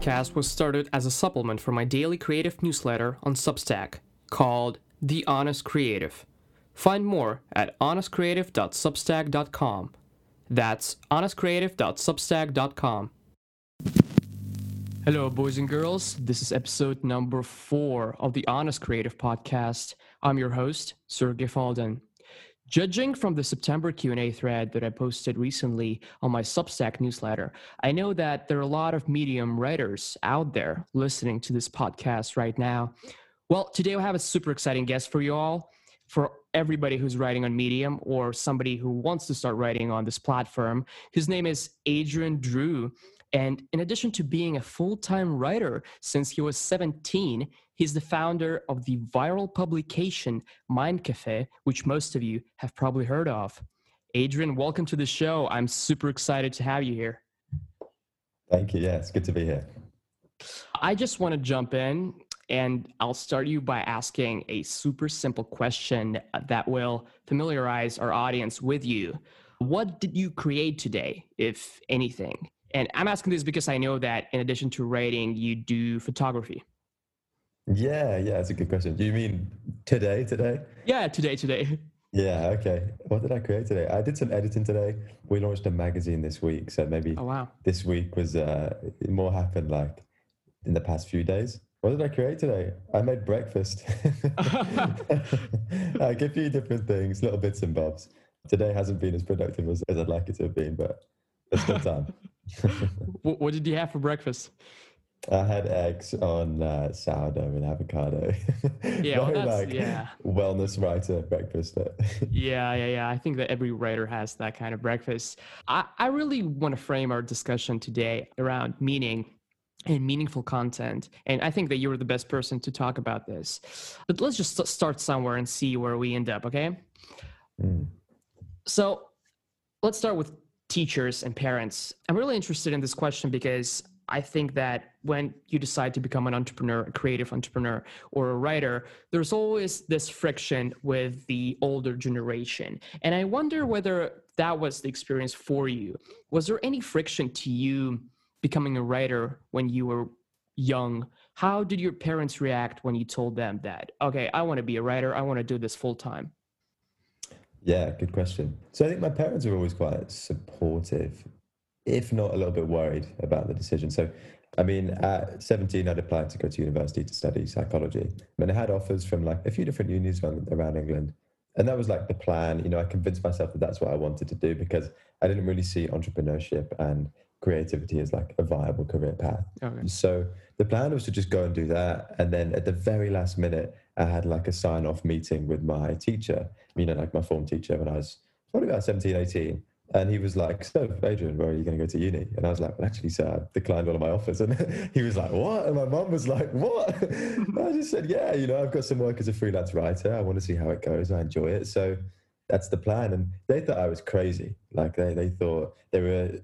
podcast was started as a supplement for my daily creative newsletter on Substack called The Honest Creative. Find more at honestcreative.substack.com. That's honestcreative.substack.com. Hello, boys and girls. This is episode number 4 of the Honest Creative podcast. I'm your host, Sergey Faldin. Judging from the September Q&A thread that I posted recently on my Substack newsletter, I know that there are a lot of Medium writers out there listening to this podcast right now. Well, today I have a super exciting guest for you all, for everybody who's writing on Medium or somebody who wants to start writing on this platform. His name is Adrian Drew. And in addition to being a full-time writer since he was 17, he's the founder of the viral publication Mind Cafe, which most of you have probably heard of. Adrian, welcome to the show. I'm super excited to have you here. Thank you. Yeah, it's good to be here. I just want to jump in, and I'll start you by asking a super simple question that will familiarize our audience with you. What did you create today, if anything? And I'm asking this because I know that in addition to writing, you do photography. Yeah, that's a good question. Do you mean today? Yeah, today. Yeah, okay. What did I create today? I did some editing today. We launched a magazine this week, so maybe This week was more happened like in the past few days. What did I create today? I made breakfast. Like a few different things, little bits and bobs. Today hasn't been as productive as I'd like it to have been, but it's good time. What did you have for breakfast? I had eggs on sourdough and avocado. Yeah, wellness writer breakfast. Yeah. I think that every writer has that kind of breakfast. I really want to frame our discussion today around meaning and meaningful content. And I think that you're the best person to talk about this. But let's just start somewhere and see where we end up, okay? Mm. So let's start with teachers and parents. I'm really interested in this question because I think that when you decide to become an entrepreneur, a creative entrepreneur or a writer, there's always this friction with the older generation. And I wonder whether that was the experience for you. Was there any friction to you becoming a writer when you were young? How did your parents react when you told them that, okay, I want to be a writer, I want to do this full time? Yeah, good question. So I think my parents were always quite supportive, if not a little bit worried about the decision. So, I mean, at 17, I'd applied to go to university to study psychology. I mean, I had offers from like a few different unis around England. And that was like the plan. You know, I convinced myself that that's what I wanted to do because I didn't really see entrepreneurship and creativity as like a viable career path. Okay. So the plan was to just go and do that. And then at the very last minute, I had like a sign-off meeting with my teacher, you know, like my form teacher when I was probably about 17, 18. And he was like, so Adrian, where are you going to go to uni? And I was like, well, actually, sir, I declined all of my offers. And he was like, what? And my mum was like, what? I just said, yeah, you know, I've got some work as a freelance writer. I want to see how it goes. I enjoy it. So that's the plan. And they thought I was crazy. Like they thought they were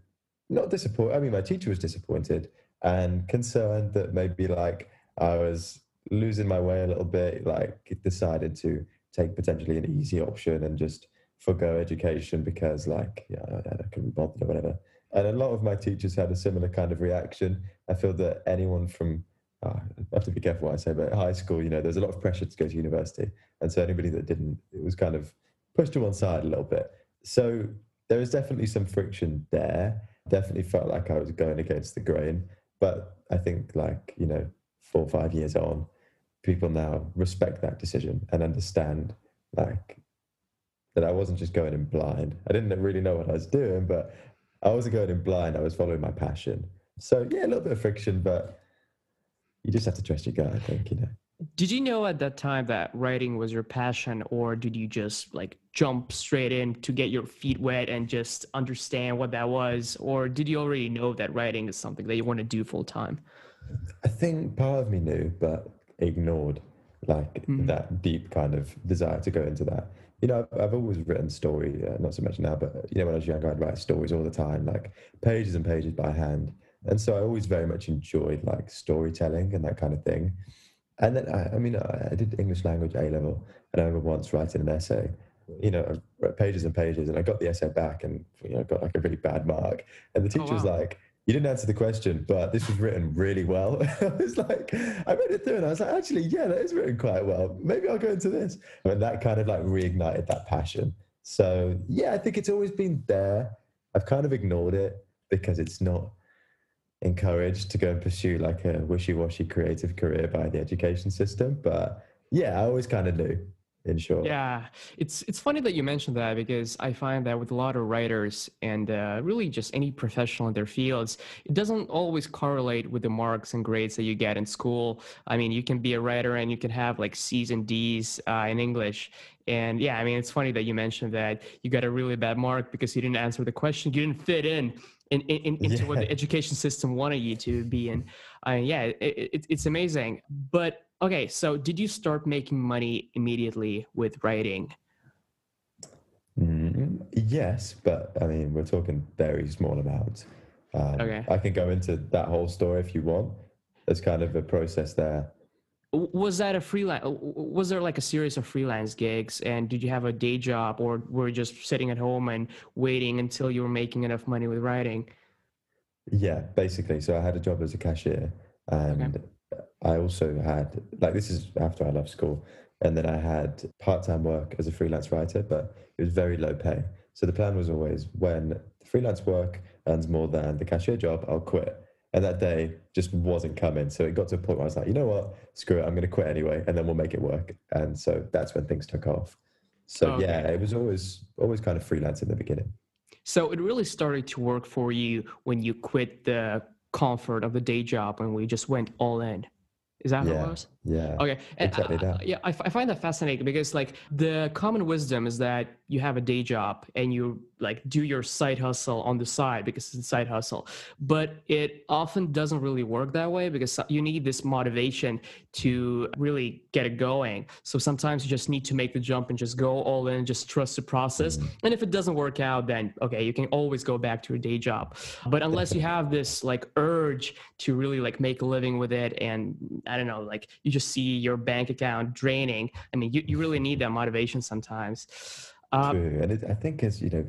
not disappointed. I mean, my teacher was disappointed and concerned that maybe like I was losing my way a little bit, like decided to take potentially an easy option and just forgo education because like, yeah, I couldn't be bothered or whatever. And a lot of my teachers had a similar kind of reaction. I feel that anyone from, I have to be careful what I say, but high school, you know, there's a lot of pressure to go to university. And so anybody that didn't, it was kind of pushed to one side a little bit. So there was definitely some friction there. Definitely felt like I was going against the grain. But I think like, you know, 4 or 5 years on, people now respect that decision and understand like that I wasn't just going in blind. I didn't really know what I was doing, but I wasn't going in blind. I was following my passion. So yeah, a little bit of friction, but you just have to trust your gut, I think, you know. Did you know at that time that writing was your passion, or did you just like jump straight in to get your feet wet and just understand what that was? Or did you already know that writing is something that you want to do full time? I think part of me knew, but ignored like that deep kind of desire to go into that. You know, I've always written story, not so much now, but you know, when I was younger, I'd write stories all the time, like pages and pages by hand. And so I always very much enjoyed like storytelling and that kind of thing. And then, I did English language A-level, and I remember once writing an essay, you know, I wrote pages and pages, and I got the essay back and, you know, got like a really bad mark. And the teacher was like, You didn't answer the question, but this was written really well. I was like, I read it through and I was like, actually, yeah, that is written quite well. Maybe I'll go into this. And that kind of like reignited that passion. So yeah, I think it's always been there. I've kind of ignored it because it's not encouraged to go and pursue like a wishy-washy creative career by the education system. But yeah, I always kind of knew. In short. Yeah, it's funny that you mentioned that, because I find that with a lot of writers and really just any professional in their fields, it doesn't always correlate with the marks and grades that you get in school. I mean, you can be a writer and you can have like C's and D's in English. And yeah, I mean, it's funny that you mentioned that you got a really bad mark because you didn't answer the question. You didn't fit into what the education system wanted you to be in. It's amazing. But okay, so did you start making money immediately with writing? Yes, but I mean, we're talking very small amounts. Okay. I can go into that whole story if you want. There's kind of a process there. Was that a freelance? Was there like a series of freelance gigs? And did you have a day job, or were you just sitting at home and waiting until you were making enough money with writing? Yeah, basically. So I had a job as a cashier, and I also had, like, this is after I left school, and then I had part-time work as a freelance writer, but it was very low pay. So the plan was always, when the freelance work earns more than the cashier job, I'll quit. And that day just wasn't coming. So it got to a point where I was like, you know what, screw it, I'm going to quit anyway, and then we'll make it work. And so that's when things took off. So yeah, it was always kind of freelance in the beginning. So it really started to work for you when you quit the comfort of the day job, and we just went all in. Is that how it was? Yeah. Okay. And exactly that. I find that fascinating, because like the common wisdom is that you have a day job and you like do your side hustle on the side because it's a side hustle, but it often doesn't really work that way, because you need this motivation to really get it going. So sometimes you just need to make the jump and just go all in, just trust the process. Mm-hmm. And if it doesn't work out, then okay, you can always go back to your day job. But unless you have this like urge to really like make a living with it, and I don't know, like you just see your bank account draining. I mean, you really need that motivation sometimes. True. And I think as, you know,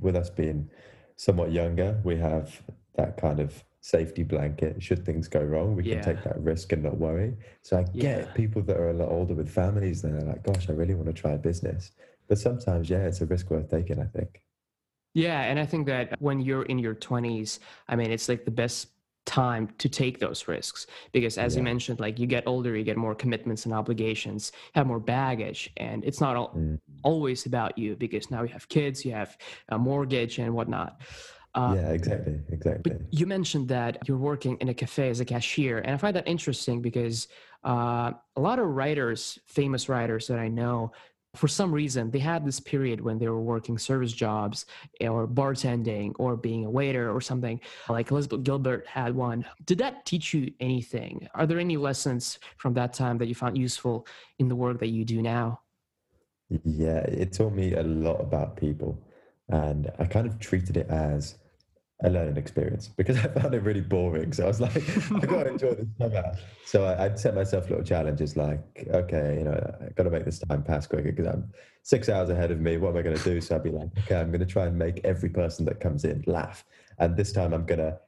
with us being somewhat younger, we have that kind of safety blanket. Should things go wrong, we can take that risk and not worry. So I get people that are a lot older with families, and they're like, gosh, I really want to try a business. But sometimes, yeah, it's a risk worth taking, I think. Yeah. And I think that when you're in your 20s, I mean, it's like the best time to take those risks, because as you mentioned, like you get older, you get more commitments and obligations, have more baggage, and it's not always about you, because now you have kids, you have a mortgage and whatnot. Exactly. But you mentioned that you're working in a cafe as a cashier, and I find that interesting, because a lot of writers, famous writers that I know, for some reason, they had this period when they were working service jobs or bartending or being a waiter or something. Like Elizabeth Gilbert had one. Did that teach you anything? Are there any lessons from that time that you found useful in the work that you do now? Yeah, it taught me a lot about people. And I kind of treated it as a learning experience, because I found it really boring. So I was like, I got to enjoy this somehow. So I'd set myself little challenges, like, okay, you know, I got to make this time pass quicker because I'm 6 hours ahead of me. What am I going to do? So I'd be like, okay, I'm going to try and make every person that comes in laugh. And this time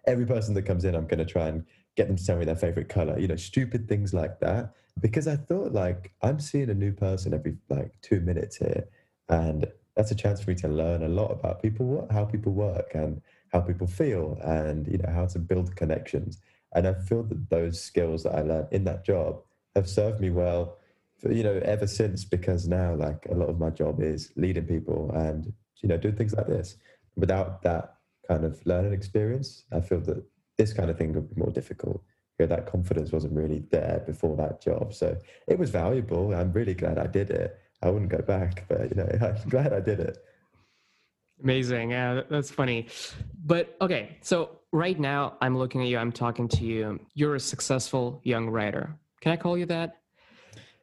every person that comes in, I'm going to try and get them to tell me their favorite color, you know, stupid things like that. Because I thought, like, I'm seeing a new person every like 2 minutes here. And that's a chance for me to learn a lot about people, how people work and how people feel, and you know, how to build connections. And I feel that those skills that I learned in that job have served me well for, you know, ever since, because now like a lot of my job is leading people and, you know, doing things like this. Without that kind of learning experience, I feel that this kind of thing would be more difficult. You know, that confidence wasn't really there before that job. So it was valuable. I'm really glad I did it. I wouldn't go back, but you know, I'm glad I did it. Amazing. Yeah, that's funny. But okay, so right now I'm looking at you, I'm talking to you. You're a successful young writer. Can I call you that?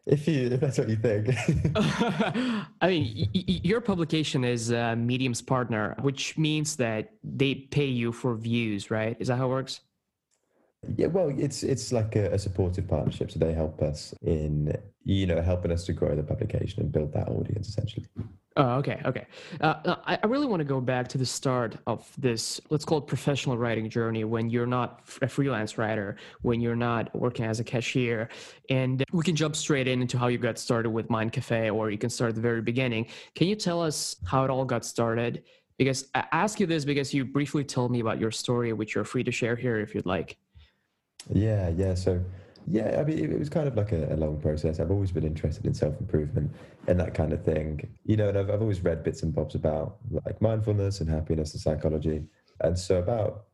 If that's what you think. I mean, your publication is Medium's partner, which means that they pay you for views, right? Is that how it works? Yeah, well, it's like a supportive partnership. So they help us in, you know, helping us to grow the publication and build that audience essentially. Oh, okay. Okay. I really want to go back to the start of this, let's call it professional writing journey, when you're not a freelance writer, when you're not working as a cashier. And we can jump straight into how you got started with Mind Cafe, or you can start at the very beginning. Can you tell us how it all got started? Because I ask you this because you briefly told me about your story, which you're free to share here if you'd like. Yeah. So, yeah, I mean, it was kind of like a long process. I've always been interested in self-improvement and that kind of thing, you know, and I've always read bits and bobs about like mindfulness and happiness and psychology. And so about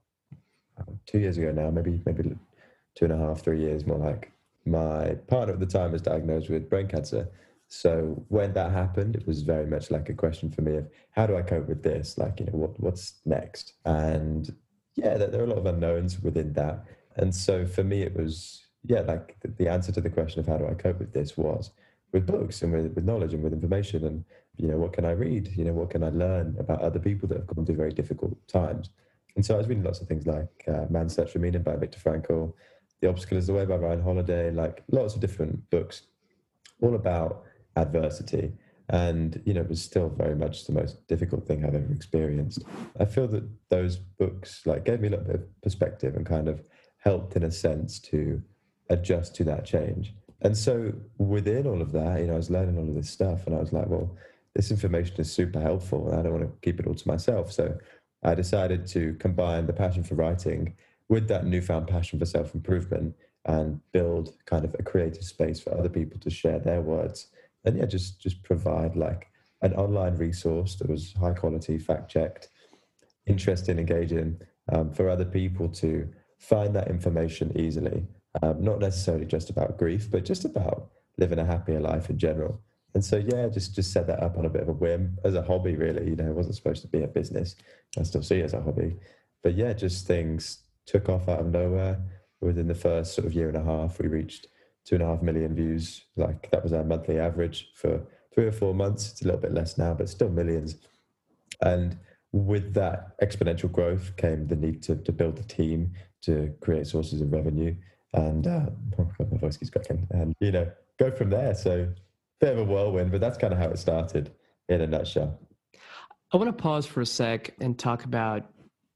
2 years ago now, maybe 2.5, 3 years more like, my partner at the time was diagnosed with brain cancer. So when that happened, it was very much like a question for me of how do I cope with this? Like, you know, what's next? And yeah, there are a lot of unknowns within that. And so for me, it was, yeah, like the answer to the question of how do I cope with this was with books and with knowledge and with information and, you know, what can I read? You know, what can I learn about other people that have gone through very difficult times? And so I was reading lots of things like Man's Search for Meaning by Viktor Frankl, The Obstacle Is The Way by Ryan Holiday, like lots of different books all about adversity. And, you know, it was still very much the most difficult thing I've ever experienced. I feel that those books like gave me a little bit of perspective and kind of helped in a sense to adjust to that change. And so within all of that, you know, I was learning all of this stuff and I was like, well, this information is super helpful and I don't want to keep it all to myself. So I decided to combine the passion for writing with that newfound passion for self-improvement and build kind of a creative space for other people to share their words. And yeah, just provide like an online resource that was high quality, fact-checked, interesting, engaging, for other people to find that information easily. Not necessarily just about grief, but just about living a happier life in general. And so, yeah, just set that up on a bit of a whim as a hobby, really. You know, it wasn't supposed to be a business. I still see it as a hobby. But yeah, just things took off out of nowhere. Within the first sort of 1.5 years, we reached 2.5 million views. Like that was our monthly average for 3 or 4 months. It's a little bit less now, but still millions. And with that exponential growth came the need to build a team, to create sources of revenue. And oh God, my voice keeps cracking. And you know, go from there. So, bit of a whirlwind, but that's kind of how it started in a nutshell. I want to pause for a sec and talk about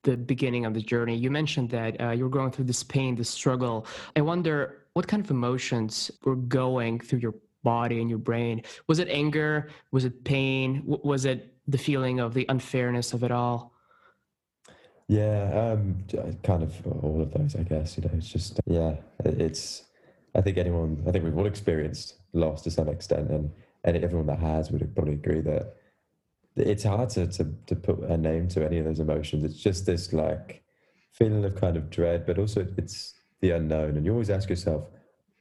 the beginning of the journey. You mentioned that you were going through this pain, this struggle. I wonder what kind of emotions were going through your body and your brain. Was it anger? Was it pain? Was it the feeling of the unfairness of it all? Yeah, kind of all of those, I guess, you know, it's just, yeah, it's, I think we've all experienced loss to some extent, and everyone that has would probably agree that it's hard to put a name to any of those emotions. It's just this like feeling of kind of dread, but also it's the unknown. And you always ask yourself,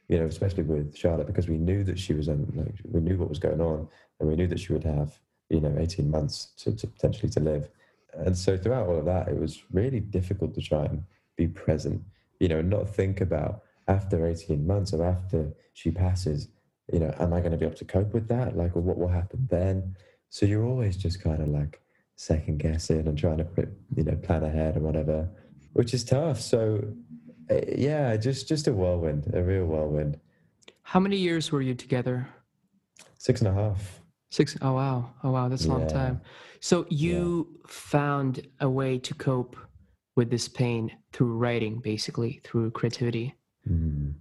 you know, especially with Charlotte, because we knew that she was, we knew what was going on, and we knew that she would have, you know, 18 months to potentially to live. And so throughout all of that, it was really difficult to try and be present, you know, and not think about after 18 months or after she passes, you know, am I going to be able to cope with that? Like, well, what will happen then? So you're always just kind of like second guessing and trying to, you know, plan ahead and whatever, which is tough. So yeah, just a whirlwind, a real whirlwind. How many years were you together? 6.5. Six. Oh wow, that's a long time. So you found a way to cope with this pain through writing, basically through creativity.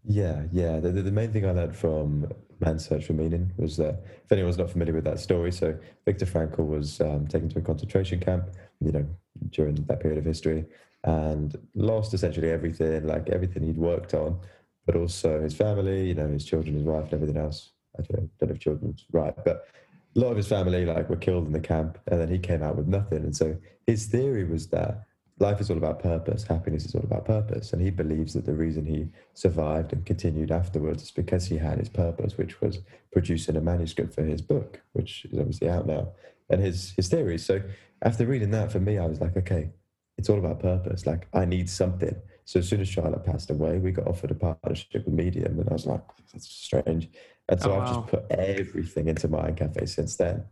Yeah. The main thing I learned from Man's Search for Meaning was that, if anyone's not familiar with that story, so Viktor Frankl was taken to a concentration camp, you know, during that period of history, and lost essentially everything, like everything he'd worked on, but also his family, you know, his children, his wife, and everything else. I don't know if children's right, but a lot of his family like were killed in the camp, and then he came out with nothing. And so his theory was that life is all about purpose, happiness is all about purpose. And he believes that the reason he survived and continued afterwards is because he had his purpose, which was producing a manuscript for his book, which is obviously out now, and his theory. So after reading that, for me, I was like, okay, it's all about purpose. Like, I need something. So as soon as Charlotte passed away, we got offered a partnership with Medium, and I was like, that's strange. And so I've just put everything into Mind Cafe since then.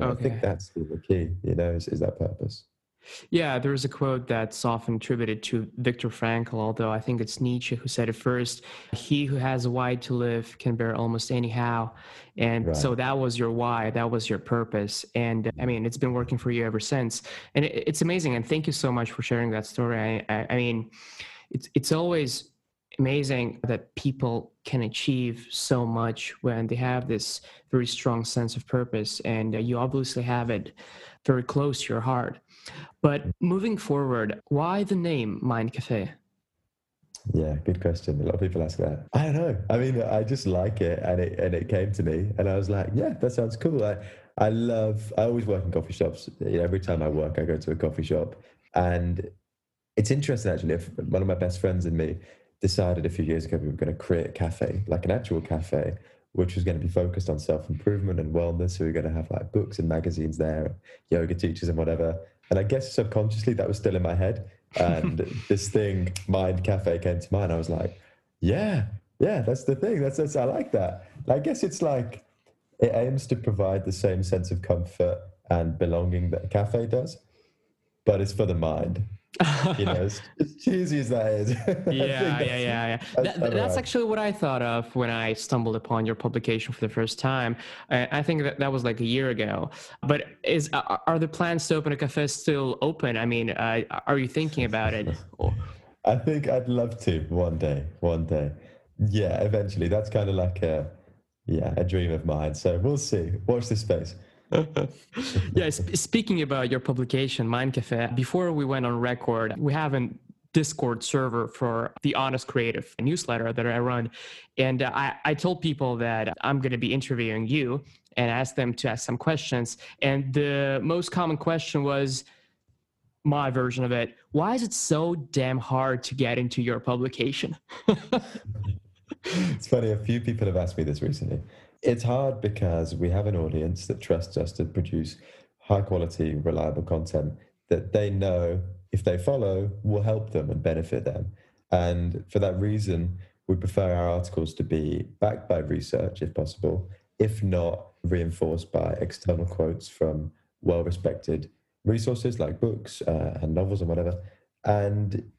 I think that's the key, you know, is that purpose. Yeah, there was a quote that's often attributed to Viktor Frankl, although I think it's Nietzsche who said it first. He who has a why to live can bear almost any how. And right. So that was your why, that was your purpose. And I mean, it's been working for you ever since. And it's amazing. And thank you so much for sharing that story. I mean, it's always amazing that people can achieve so much when they have this very strong sense of purpose. And you obviously have it very close to your heart. But moving forward, why the name Mind Cafe? Yeah, good question. A lot of people ask that. I don't know. I mean, I just like it, and it came to me, and I was like, yeah, that sounds cool. I always work in coffee shops. You know, every time I work, I go to a coffee shop, and it's interesting actually. If one of my best friends and me decided a few years ago we were going to create a cafe, like an actual cafe, which was going to be focused on self-improvement and wellness. So we were going to have like books and magazines there, yoga teachers and whatever. And I guess subconsciously that was still in my head. And this thing, Mind Cafe, came to mind. I was like, yeah, that's the thing. That's I like that. I guess it's like, it aims to provide the same sense of comfort and belonging that a cafe does, but it's for the mind. You know, as cheesy as that is. Yeah. That's actually what I thought of when I stumbled upon your publication for the first time. I think that was like a year ago. But are the plans to open a cafe still open? I mean, are you thinking about it? I think I'd love to one day. Yeah, eventually. That's kind of like a dream of mine. So we'll see. Watch this space. Yeah, speaking about your publication, Mind Cafe, before we went on record, we have a Discord server for the Honest Creative newsletter that I run. And I told people that I'm going to be interviewing you and asked them to ask some questions. And the most common question was my version of it. Why is it so damn hard to get into your publication? It's funny. A few people have asked me this recently. It's hard because we have an audience that trusts us to produce high quality, reliable content that they know, if they follow, will help them and benefit them. And for that reason, we prefer our articles to be backed by research, if possible, if not reinforced by external quotes from well-respected resources like books and novels and whatever. And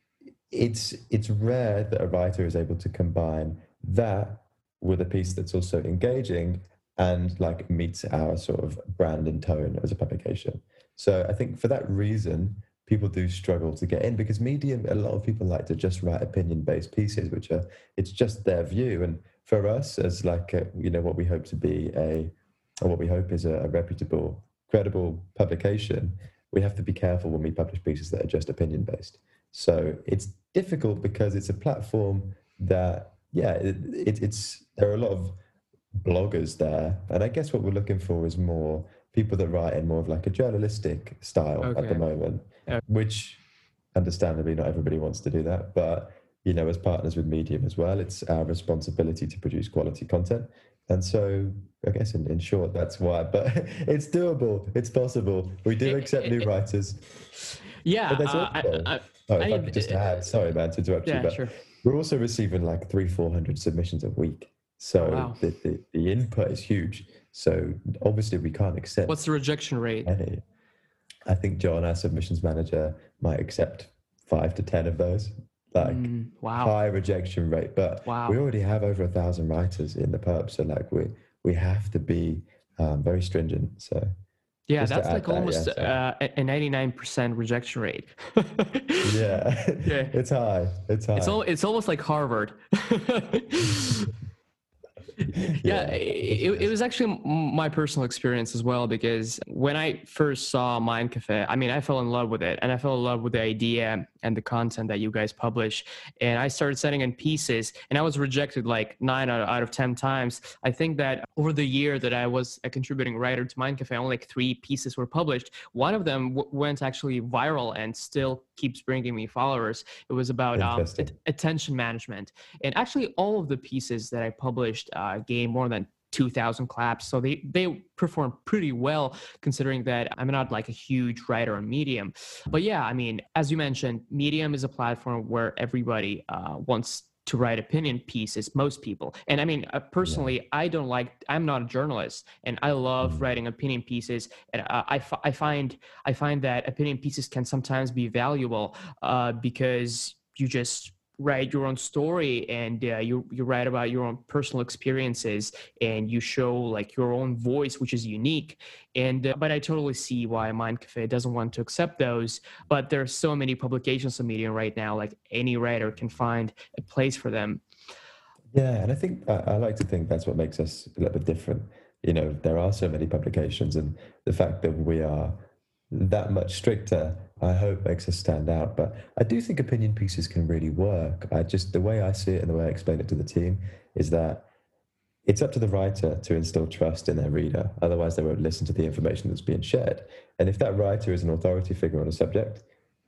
it's rare that a writer is able to combine that with a piece that's also engaging and like meets our sort of brand and tone as a publication. So I think for that reason, people do struggle to get in, because Medium, a lot of people like to just write opinion-based pieces, which are, it's just their view. And for us as like, what we hope to be a reputable, credible publication, we have to be careful when we publish pieces that are just opinion-based. So it's difficult because it's a platform that, there are a lot of bloggers there, and I guess what we're looking for is more people that write in more of like a journalistic style at the moment, which understandably not everybody wants to do that. But as partners with Medium as well, it's our responsibility to produce quality content. And so I guess in short, that's why. But it's doable, it's possible. We do accept new writers. Yeah, but I could just add, sorry, man, to interrupt you. But sure. We're also receiving like 300-400 submissions a week. So wow. The input is huge. So obviously we can't accept. What's the rejection rate? Any. I think John, our submissions manager, might accept 5 to 10 of those. Like high rejection rate. But we already have over 1,000 writers in the pub. So like we have to be very stringent. So. Yeah, just that's like almost a 99% rejection rate. Yeah, it's high. It's almost like Harvard. It was actually my personal experience as well, because when I first saw Mind Cafe, I mean, I fell in love with it, and I fell in love with the idea and the content that you guys publish. And I started sending in pieces, and I was rejected like 9 out of 10 times. I think that over the year that I was a contributing writer to Mind Cafe, only like 3 pieces were published. One of them went actually viral and still keeps bringing me followers. It was about attention management. And actually all of the pieces that I published gained more than 2,000 claps. So they perform pretty well, considering that I'm not like a huge writer on Medium. But yeah, I mean, as you mentioned, Medium is a platform where everybody wants to write opinion pieces, most people. And I mean, personally, I don't like, I'm not a journalist, and I love writing opinion pieces. And I find that opinion pieces can sometimes be valuable because you just write your own story, and you write about your own personal experiences, and you show like your own voice, which is unique. And but I totally see why Mind Cafe doesn't want to accept those. But there are so many publications on Medium right now, like any writer can find a place for them. Yeah, and I think I like to think that's what makes us a little bit different. You know, there are so many publications, and the fact that we are that much stricter, I hope, makes us stand out. But I do think opinion pieces can really work. I just, the way I see it and the way I explain it to the team is that it's up to the writer to instill trust in their reader. Otherwise, they won't listen to the information that's being shared. And if that writer is an authority figure on a subject,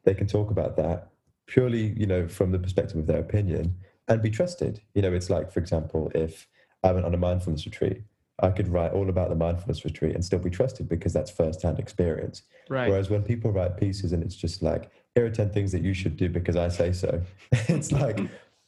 they can talk about that purely, you know, from the perspective of their opinion and be trusted. You know, it's like, for example, if I went on a mindfulness retreat, I could write all about the mindfulness retreat and still be trusted because that's first-hand experience. Right. Whereas when people write pieces and it's just like, here are 10 things that you should do because I say so. It's like,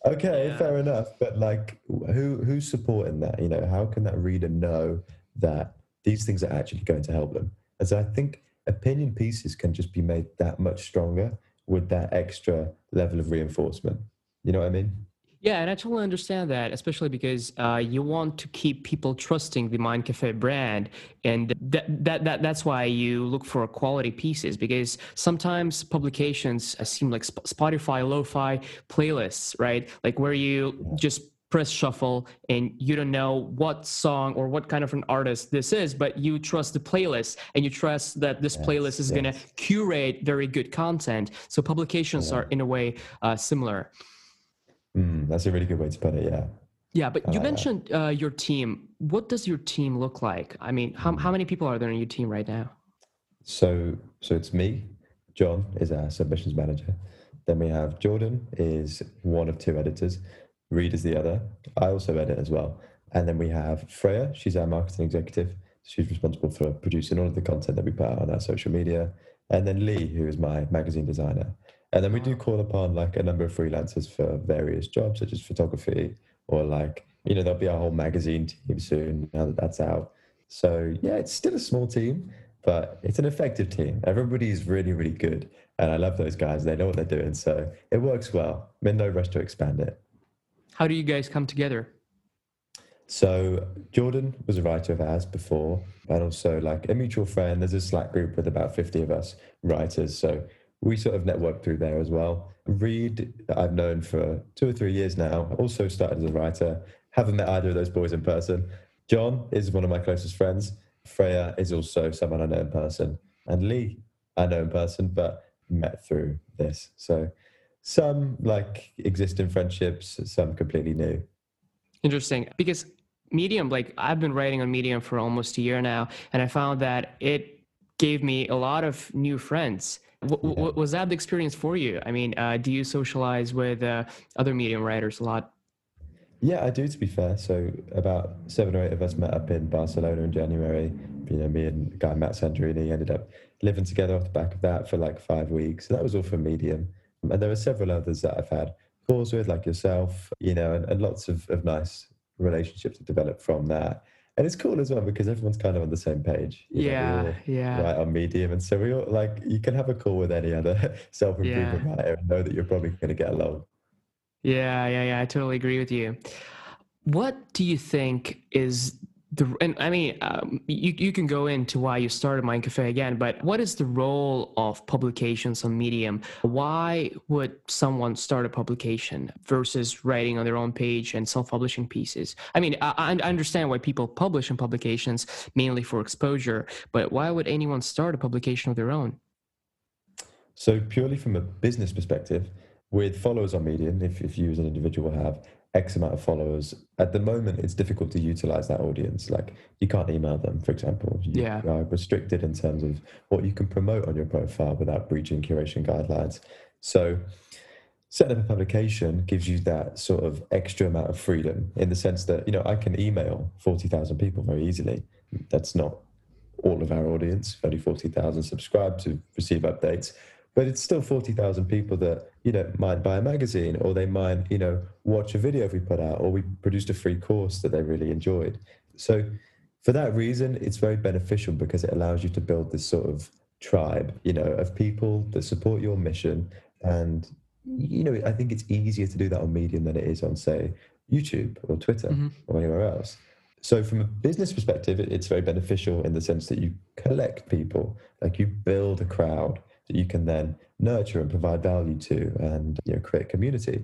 okay, fair enough. But like, who's supporting that? You know, how can that reader know that these things are actually going to help them? And so I think opinion pieces can just be made that much stronger with that extra level of reinforcement. You know what I mean? Yeah, and I totally understand that, especially because you want to keep people trusting the Mind Cafe brand, and that's why you look for quality pieces, because sometimes publications seem like Spotify lo-fi playlists, right? Like where you just press shuffle and you don't know what song or what kind of an artist this is, but you trust the playlist and you trust that this playlist is going to curate very good content. So publications are in a way similar. That's a really good way to put it, yeah. But you mentioned your team. What does your team look like? I mean, how many people are there on your team right now? So it's me. John is our submissions manager. Then we have Jordan is one of two editors. Reed is the other. I also edit as well. And then we have Freya. She's our marketing executive. She's responsible for producing all of the content that we put out on our social media. And then Lee, who is my magazine designer. And then we do call upon like a number of freelancers for various jobs, such as photography, or like, you know, there'll be our whole magazine team soon now that that's out. So yeah, it's still a small team, but it's an effective team. Everybody's really, really good. And I love those guys. They know what they're doing. So it works well. I'm in no rush to expand it. How do you guys come together? So Jordan was a writer of ours before, and also like a mutual friend. There's a Slack group with about 50 of us writers. So we sort of networked through there as well. Reed, I've known for 2 or 3 years now, also started as a writer. Haven't met either of those boys in person. John is one of my closest friends. Freya is also someone I know in person. And Lee, I know in person, but met through this. So some like existing friendships, some completely new. Interesting, because Medium, like I've been writing on Medium for almost a year now, and I found that it gave me a lot of new friends. Was that the experience for you? I mean, do you socialize with other Medium writers a lot? Yeah, I do, to be fair. So about 7 or 8 of us met up in Barcelona in January. You know, me and the guy Matt Sandrini ended up living together off the back of that for like 5 weeks. So that was all for Medium. And there are several others that I've had calls with, like yourself, you know, and lots of nice relationships that developed from that. And it's cool as well because everyone's kind of on the same page. You know, right on Medium. And so we all like, you can have a call with any other self-improvement writer and know that you're probably going to get along. Yeah. I totally agree with you. What do you think is the, and I mean, you can go into why you started Mind Cafe again, but what is the role of publications on Medium? Why would someone start a publication versus writing on their own page and self-publishing pieces? I mean, I understand why people publish in publications, mainly for exposure, but why would anyone start a publication of their own? So purely from a business perspective, with followers on Medium, if you as an individual have X amount of followers, at the moment it's difficult to utilize that audience. Like you can't email them, for example. You are restricted in terms of what you can promote on your profile without breaching curation guidelines. So setting up a publication gives you that sort of extra amount of freedom in the sense that, you know, I can email 40,000 people very easily. That's not all of our audience, only 40,000 subscribe to receive updates. But it's still 40,000 people that, you know, might buy a magazine, or they might, you know, watch a video we put out, or we produced a free course that they really enjoyed. So for that reason, it's very beneficial because it allows you to build this sort of tribe, you know, of people that support your mission. And, you know, I think it's easier to do that on Medium than it is on, say, YouTube or Twitter or anywhere else. So from a business perspective, it's very beneficial in the sense that you collect people, like you build a crowd that you can then nurture and provide value to, and, you know, create community.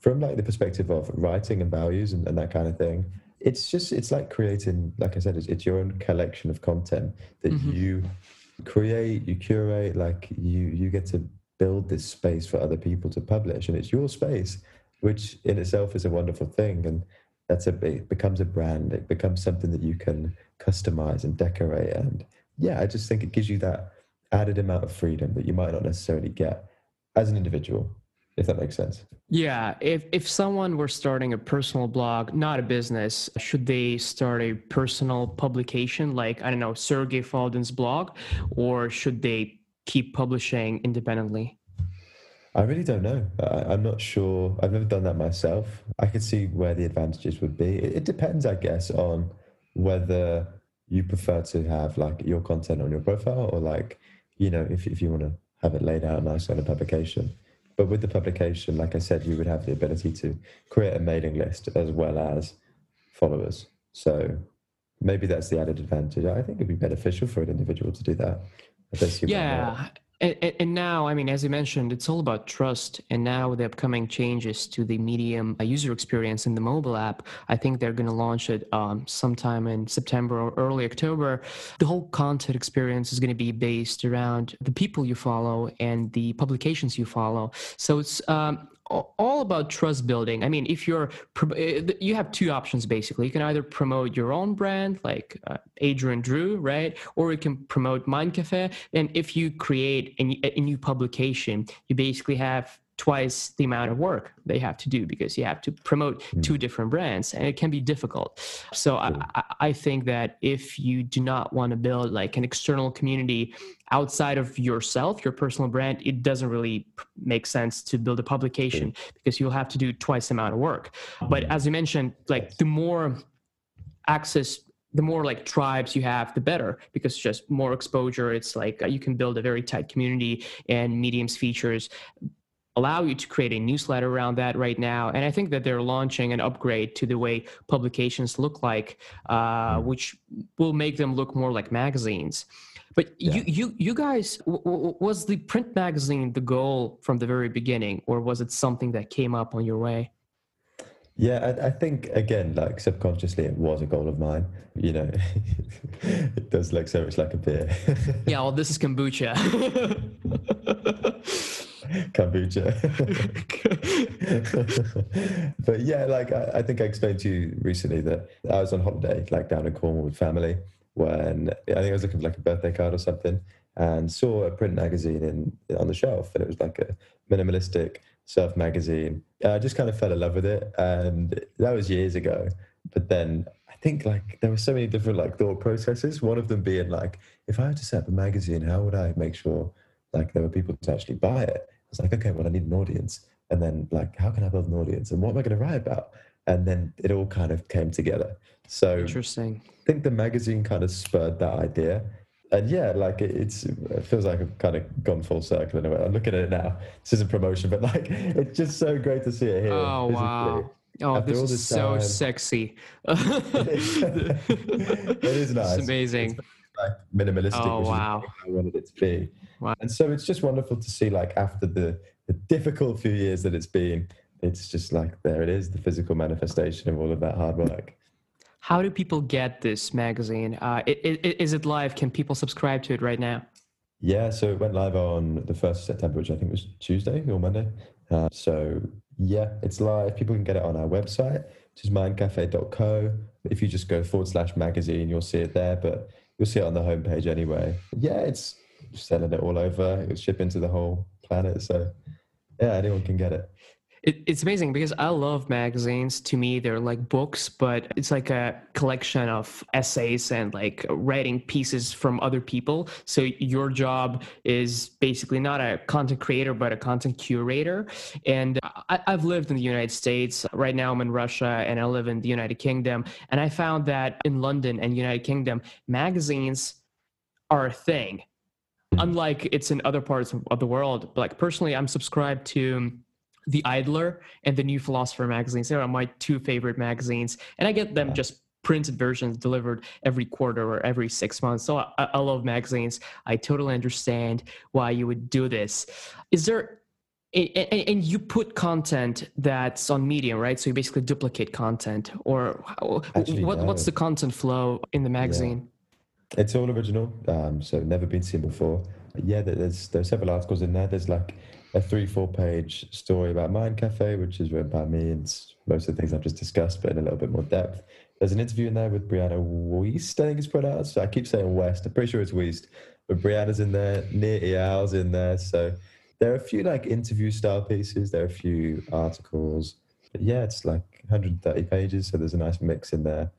From like the perspective of writing and values and that kind of thing, it's just, it's like creating, like I said, it's your own collection of content that you create, you curate, like you get to build this space for other people to publish, and it's your space, which in itself is a wonderful thing. And it becomes a brand. It becomes something that you can customize and decorate. And yeah, I just think it gives you that added amount of freedom that you might not necessarily get as an individual, if that makes sense. Yeah. If someone were starting a personal blog, not a business, should they start a personal publication, like, I don't know, Sergey Faldin's blog, or should they keep publishing independently? I really don't know. I'm not sure. I've never done that myself. I could see where the advantages would be. It depends, I guess, on whether you prefer to have like your content on your profile, or like, you know, if you want to have it laid out nice on a publication. But with the publication, like I said, you would have the ability to create a mailing list as well as followers. So maybe that's the added advantage. I think it'd be beneficial for an individual to do that. Yeah. And now, I mean, as you mentioned, it's all about trust. And now with the upcoming changes to the Medium user experience in the mobile app, I think they're going to launch it sometime in September or early October. The whole content experience is going to be based around the people you follow and the publications you follow. So it's all about trust building. I mean, if you have two options, basically. You can either promote your own brand, like Adrian Drew, right? Or you can promote Mind Cafe. And if you create a new publication, you basically have twice the amount of work they have to do, because you have to promote two different brands, and it can be difficult. So I think that if you do not want to build like an external community outside of yourself, your personal brand, it doesn't really make sense to build a publication because you'll have to do twice the amount of work. But as you mentioned, like the more like tribes you have, the better, because just more exposure. It's like you can build a very tight community, and Medium's features allow you to create a newsletter around that right now. And I think that they're launching an upgrade to the way publications look like, which will make them look more like magazines. But you guys, was the print magazine the goal from the very beginning, or was it something that came up on your way? Yeah, I think, again, like subconsciously, it was a goal of mine. You know, it does look so much like a beer. Yeah, well, this is kombucha. Kombucha. But yeah, like I think I explained to you recently that I was on holiday, like down in Cornwall with family, when I think I was looking for like a birthday card or something, and saw a print magazine on the shelf, and it was like a minimalistic surf magazine. I just kind of fell in love with it, and that was years ago. But then I think like there were so many different like thought processes, one of them being like, if I had to set up a magazine, how would I make sure like there were people to actually buy it? It's like, okay, well, I need an audience. And then like, how can I build an audience? And what am I going to write about? And then it all kind of came together. So interesting. I think the magazine kind of spurred that idea. And yeah, like it feels like I've kind of gone full circle in a way. I'm looking at it now. This isn't promotion, but like, it's just so great to see it here. Oh, wow. Oh, after this is so sexy. It is nice. It's amazing. It's like minimalistic, which is what I wanted it to be. Wow. And so it's just wonderful to see, like, after the difficult few years that it's been, it's just like, there it is, the physical manifestation of all of that hard work. How do people get this magazine? Is it live? Can people subscribe to it right now? Yeah, so it went live on the 1st of September, which I think was Tuesday or Monday. So yeah, it's live. People can get it on our website, which is mindcafe.co. If you just go /magazine, you'll see it there, but you'll see it on the homepage anyway. Yeah, it's selling it all over. It was shipping to the whole planet. So yeah, anyone can get it. It's amazing because I love magazines. To me, they're like books, but it's like a collection of essays and like writing pieces from other people. So your job is basically not a content creator, but a content curator. And I've lived in the United States. Right now I'm in Russia and I live in the United Kingdom. And I found that in London and United Kingdom, magazines are a thing. Unlike it's in other parts of the world, but like personally, I'm subscribed to The Idler and the New Philosopher magazines. They are my two favorite magazines, and I get them just printed versions delivered every quarter or every 6 months. So I love magazines. I totally understand why you would do this. Is there, and you put content that's on Medium, right? So you basically duplicate content, or what's the content flow in the magazine? Yeah. It's all original, so never been seen before. Yeah, there's several articles in there. There's like a 3-4 page story about Mind Cafe, which is written by me, and most of the things I've just discussed, but in a little bit more depth. There's an interview in there with Brianna Wiest, I think it's pronounced. So I keep saying West, I'm pretty sure it's Wiest, but Brianna's in there, Nietzsche's in there. So there are a few like interview style pieces, there are a few articles. But yeah, it's like 130 pages, so there's a nice mix in there.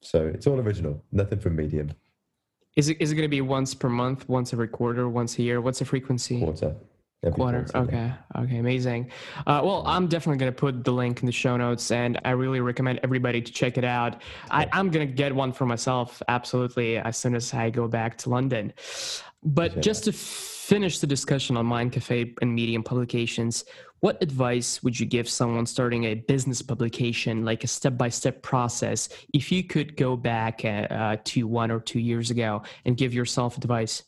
So it's all original, nothing from Medium. Is it going to be once per month, once every quarter, once a year? What's the frequency? Every quarter. Okay, amazing. Well, I'm definitely going to put the link in the show notes, and I really recommend everybody to check it out. I'm going to get one for myself, absolutely, as soon as I go back to London. But just to finish the discussion on Mind Cafe and Medium publications, what advice would you give someone starting a business publication, like a step-by-step process, if you could go back to 1 or 2 years ago and give yourself advice?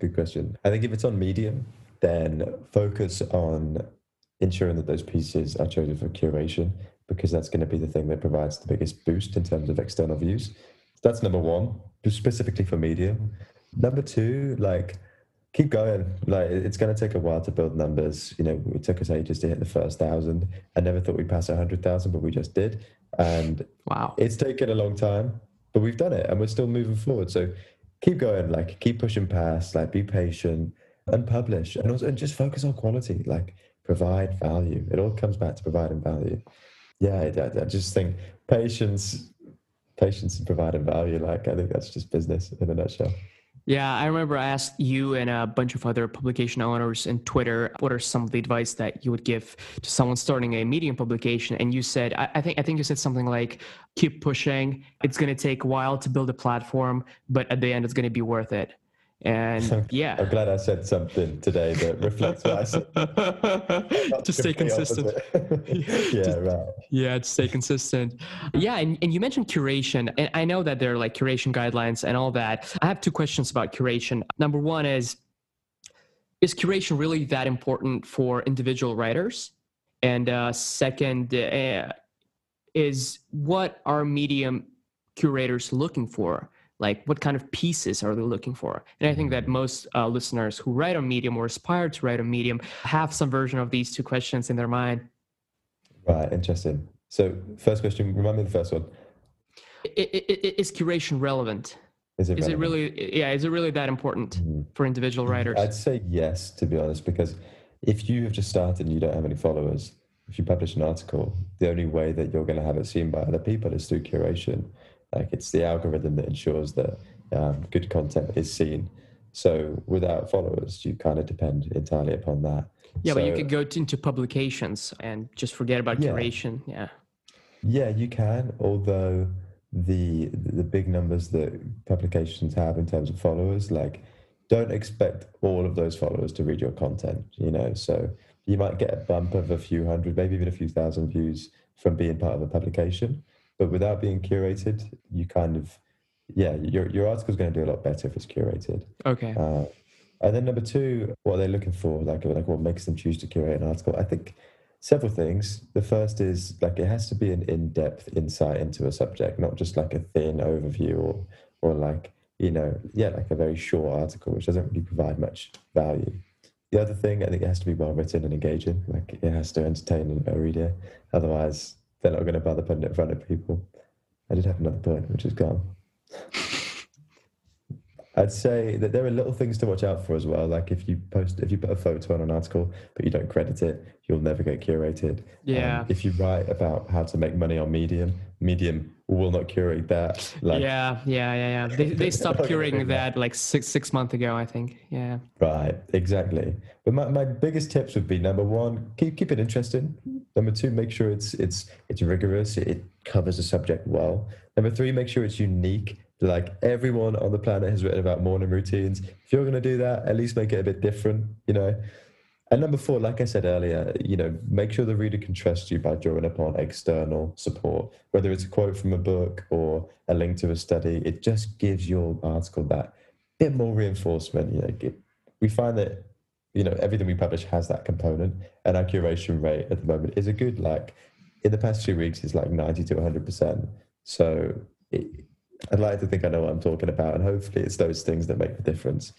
Good question. I think if it's on Medium, then focus on ensuring that those pieces are chosen for curation, because that's going to be the thing that provides the biggest boost in terms of external views. That's number one, specifically for Medium. Number two, like, keep going. Like, it's going to take a while to build numbers. You know, it took us ages to hit the first 1,000. I never thought we'd pass 100,000, but we just did. And wow, it's taken a long time, but we've done it and we're still moving forward. So keep going, like keep pushing past, like be patient and publish, and also and just focus on quality, like provide value. It all comes back to providing value. Yeah, I just think patience and providing value. Like I think that's just business in a nutshell. Yeah, I remember I asked you and a bunch of other publication owners on Twitter, what are some of the advice that you would give to someone starting a Medium publication? And you said, I think you said something like, keep pushing. It's going to take a while to build a platform, but at the end, it's going to be worth it. And yeah. I'm glad I said something today that reflects what I said. Just stay consistent. Yeah, just stay consistent. Yeah, and you mentioned curation. And I know that there are like curation guidelines and all that. I have two questions about curation. Number one is curation really that important for individual writers? And second is, what are Medium curators looking for? Like, what kind of pieces are they looking for? And I think that most listeners who write on Medium or aspire to write on Medium have some version of these two questions in their mind. Right, interesting. So first question, remind me of the first one. Is curation relevant? Is it really that important for individual writers? I'd say yes, to be honest, because if you have just started and you don't have any followers, if you publish an article, the only way that you're going to have it seen by other people is through curation. Like it's the algorithm that ensures that good content is seen. So without followers, you kind of depend entirely upon that. Yeah, so, but you could go into publications and just forget about curation. Yeah, you can. Although the big numbers that publications have in terms of followers, like don't expect all of those followers to read your content. You know, so you might get a bump of a few hundred, maybe even a few thousand views from being part of a publication. But without being curated, you kind of, your article's going to do a lot better if it's curated. Okay. And then number two, what are they looking for? Like what makes them choose to curate an article? I think several things. The first is like it has to be an in-depth insight into a subject, not just like a thin overview or like, you know, like a very short article, which doesn't really provide much value. The other thing, I think it has to be well written and engaging. Like it has to entertain a reader. Otherwise, they're not going to bother putting it in front of people. I did have another point, which is gone. I'd say that there are little things to watch out for as well. Like if you put a photo on an article but you don't credit it, you'll never get curated. Yeah. If you write about how to make money on Medium will not curate that. Like, yeah. They stopped curating that like six months ago, I think. Yeah. Right. Exactly. But my biggest tips would be, number one, keep it interesting. Number two, make sure it's rigorous. It covers the subject well. Number three, make sure it's unique. Like, everyone on the planet has written about morning routines. If you're going to do that, at least make it a bit different, you know. And number four, like I said earlier, you know, make sure the reader can trust you by drawing upon external support, whether it's a quote from a book or a link to a study. It just gives your article that bit more reinforcement. You know, we find that, you know, everything we publish has that component, and our curation rate at the moment is a good, like, in the past 2 weeks, it's like 90 to 100%. So I'd like to think I know what I'm talking about, and hopefully it's those things that make the difference.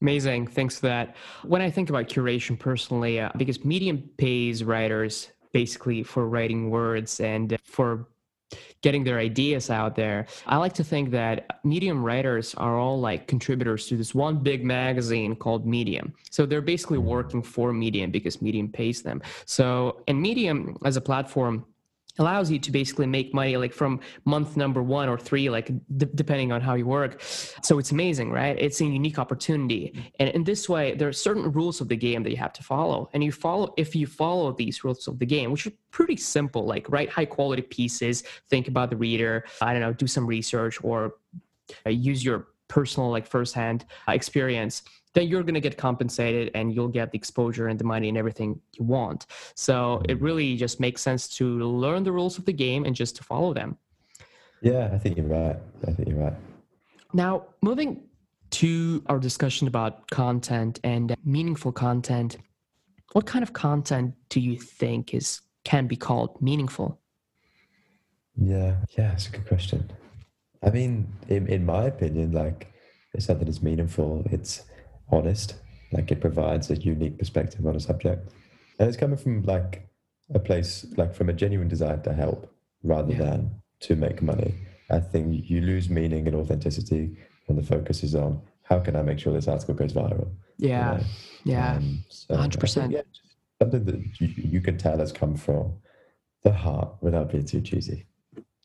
Amazing. Thanks for that. When I think about curation personally, because Medium pays writers basically for writing words and for getting their ideas out there, I like to think that Medium writers are all like contributors to this one big magazine called Medium. So they're basically working for Medium because Medium pays them. So, and Medium as a platform allows you to basically make money like from month number 1 or 3, like depending on how you work. So it's amazing, right? It's a unique opportunity. And in this way, there are certain rules of the game that you have to follow. And if you follow these rules of the game, which are pretty simple, like write high quality pieces, think about the reader, I don't know, do some research, or use your personal like firsthand experience, then you're going to get compensated and you'll get the exposure and the money and everything you want. So it really just makes sense to learn the rules of the game and just to follow them. Yeah, I think you're right. Now, moving to our discussion about content and meaningful content, what kind of content do you think can be called meaningful? Yeah, that's a good question. I mean, in my opinion, like, if something is meaningful, it's honest, like it provides a unique perspective on a subject, and it's coming from like a place, like from a genuine desire to help rather than to make money. I think you lose meaning and authenticity when the focus is on how can I make sure this article goes viral. Yeah, you know? Yeah, 100%. Something that you can tell has come from the heart without being too cheesy.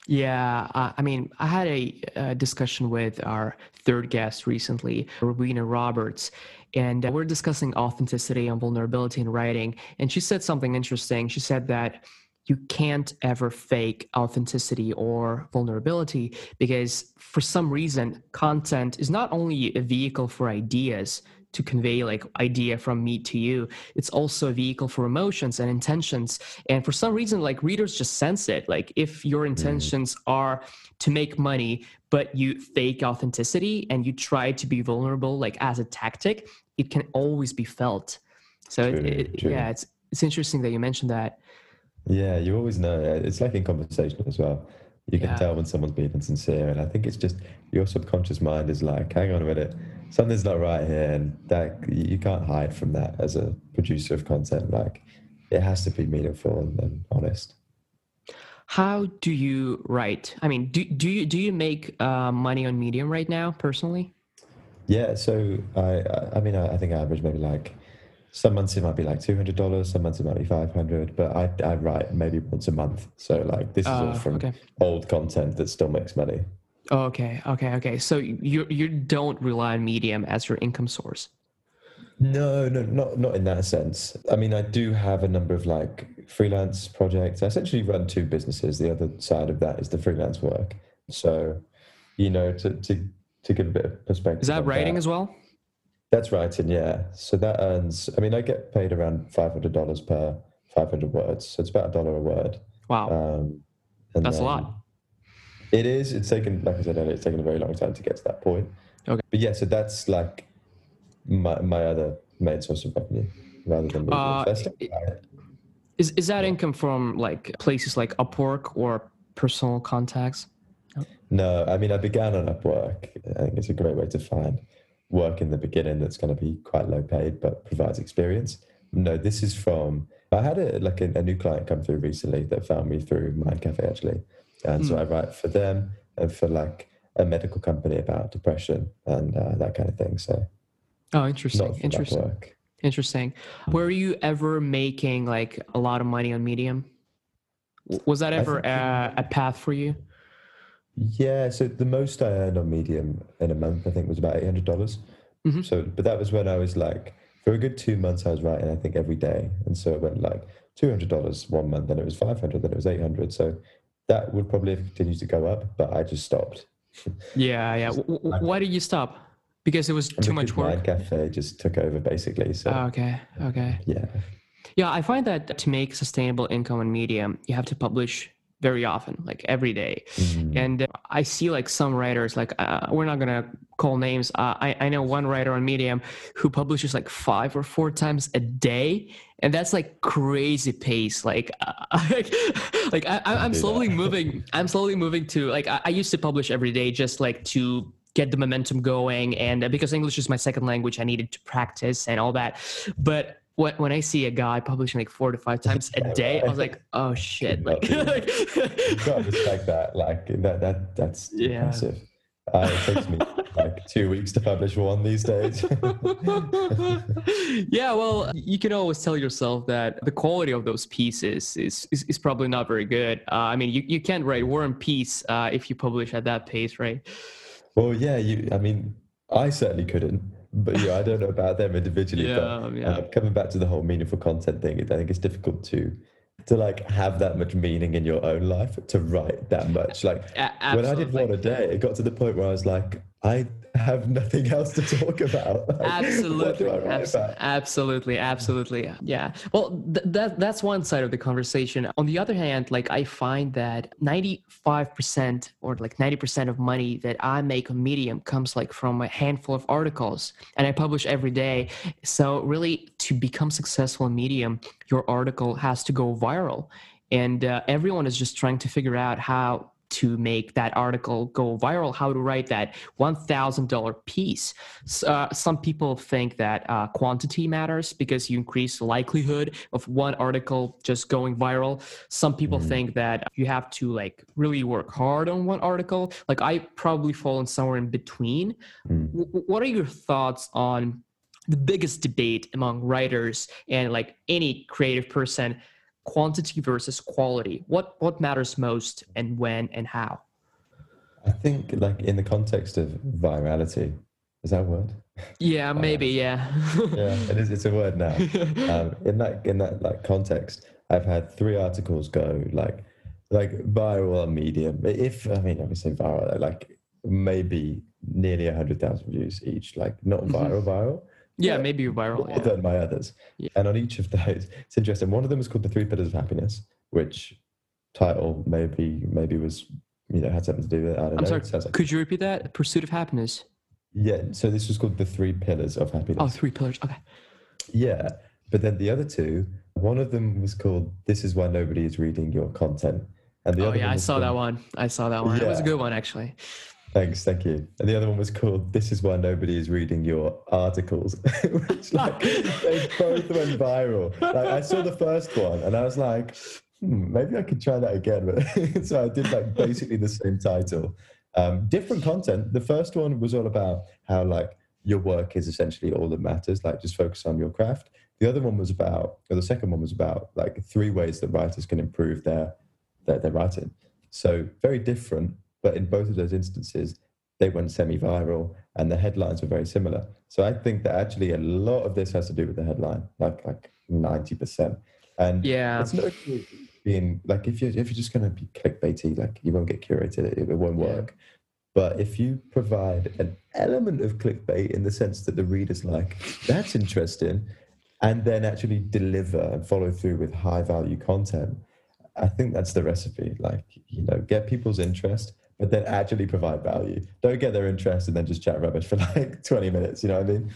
Yeah, I mean, I had a discussion with our third guest recently, Rowena Roberts, and we're discussing authenticity and vulnerability in writing. And she said something interesting. She said that you can't ever fake authenticity or vulnerability because for some reason, content is not only a vehicle for ideas to convey like idea from me to you, it's also a vehicle for emotions and intentions. And for some reason, like readers just sense it. Like if your intentions are to make money, but you fake authenticity and you try to be vulnerable, like as a tactic, it can always be felt. So true. Yeah, it's interesting that you mentioned that. Yeah, you always know. It's like in conversation as well. You can tell when someone's being insincere, and I think it's just your subconscious mind is like, hang on a minute, something's not right here, and that you can't hide from that as a producer of content. Like, it has to be meaningful and honest. How do you write? I mean, do you make money on Medium right now, personally? Yeah, so I think I average maybe like, some months it might be like $200, some months it might be $500, but I write maybe once a month. So like this is all from old content that still makes money. Okay. So you don't rely on Medium as your income source? No, not in that sense. I mean, I do have a number of like freelance projects. I essentially run two businesses. The other side of that is the freelance work. So, you know, to give a bit of perspective. Is that writing as well? That's writing, yeah. So that earns, I mean, I get paid around $500 per 500 words. So it's about $1 a word. Wow. That's a lot. It is. It's taken, like I said earlier, it's taken a very long time to get to that point. Okay. But yeah, so that's like my other main source of revenue rather than Is that income from like places like Upwork or personal contacts? No, I mean, I began on Upwork. I think it's a great way to find work in the beginning that's going to be quite low paid but provides experience. No, this is from, I had a new client come through recently that found me through Mind Cafe, actually, and so I write for them and for like a medical company about depression and that kind of thing. So, oh, interesting, interesting, interesting. Were you ever making like a lot of money on Medium? Was that ever a path for you? Yeah, so the most I earned on Medium in a month, I think, was about $800. Mm-hmm. So, but that was when I was like, for a good 2 months, I was writing, I think, every day. And so it went like $200 one month, then it was $500, then it was $800. So that would probably have continued to go up, but I just stopped. Yeah, yeah. Why did you stop? Because it was too much work? Mind Cafe just took over, basically. So. Oh, okay, okay. Yeah. Yeah, I find that to make sustainable income on Medium, you have to publish very often, like every day. Mm-hmm. And I see like some writers, like we're not going to call names. I know one writer on Medium who publishes like 5 or 4 times a day. And that's like crazy pace. Like, I'm slowly moving. I'm slowly moving to like, I used to publish every day just like to get the momentum going. And because English is my second language, I needed to practice and all that. But when I see a guy publishing like 4 to 5 times a day, I was like, "Oh shit!" Like, you gotta respect that. Like that's impressive. It takes me like 2 weeks to publish one these days. Yeah, well, you can always tell yourself that the quality of those pieces is probably not very good. I mean, you can't write War and Peace if you publish at that pace, right? Well, yeah. I mean, I certainly couldn't. But yeah, I don't know about them individually. Coming back to the whole meaningful content thing, I think it's difficult to like have that much meaning in your own life to write that much. Like when I did one a day, it got to the point where I was like, I have nothing else to talk about. Like, absolutely. Yeah. Well, that's one side of the conversation. On the other hand, like I find that 95% or like 90% of money that I make on Medium comes like from a handful of articles, and I publish every day. So really, to become successful on Medium, your article has to go viral, and everyone is just trying to figure out how to make that article go viral, how to write that $1,000 piece. Some people think that quantity matters because you increase the likelihood of one article just going viral. Some people think that you have to like really work hard on one article. Like I probably fall somewhere in between. What are your thoughts on the biggest debate among writers and like any creative person? Quantity versus quality. What matters most, and when and how? I think like in the context of virality, is that a word? Yeah, maybe. Yeah. Yeah, it is. It's a word now. In that like context, I've had 3 articles go like viral on Medium. If I would say viral, like maybe nearly 100,000 views each. Like not viral. Yeah, maybe viral. More than my others. Yeah. And on each of those, it's interesting. One of them was called The 3 Pillars of Happiness, which title maybe was, had something to do with it. I don't know. I'm sorry, could you repeat that? Pursuit of Happiness? Yeah, so this was called The 3 Pillars of Happiness. Oh, 3 Pillars, okay. Yeah, but then the other two, one of them was called This Is Why Nobody Is Reading Your Content. And the other one I saw that one. I saw that one. Yeah. It was a good one, actually. Thanks, thank you. And the other one was called This Is Why Nobody Is Reading Your Articles, which like they both went viral. Like I saw the first one and I was like, maybe I could try that again. But so I did like basically the same title. Different content. The first one was all about how like your work is essentially all that matters, like just focus on your craft. The other one was about, or the second one was about like 3 ways that writers can improve their writing. So very different. But in both of those instances, they went semi-viral and the headlines were very similar. So I think that actually a lot of this has to do with the headline, like 90%. And it's not being like, if you're just going to be clickbaity, like you won't get curated, it won't work. But if you provide an element of clickbait in the sense that the reader's like, that's interesting, and then actually deliver and follow through with high-value content, I think that's the recipe. Like, get people's interest, but then actually provide value. Don't get their interest and then just chat rubbish for like 20 minutes. You know what I mean?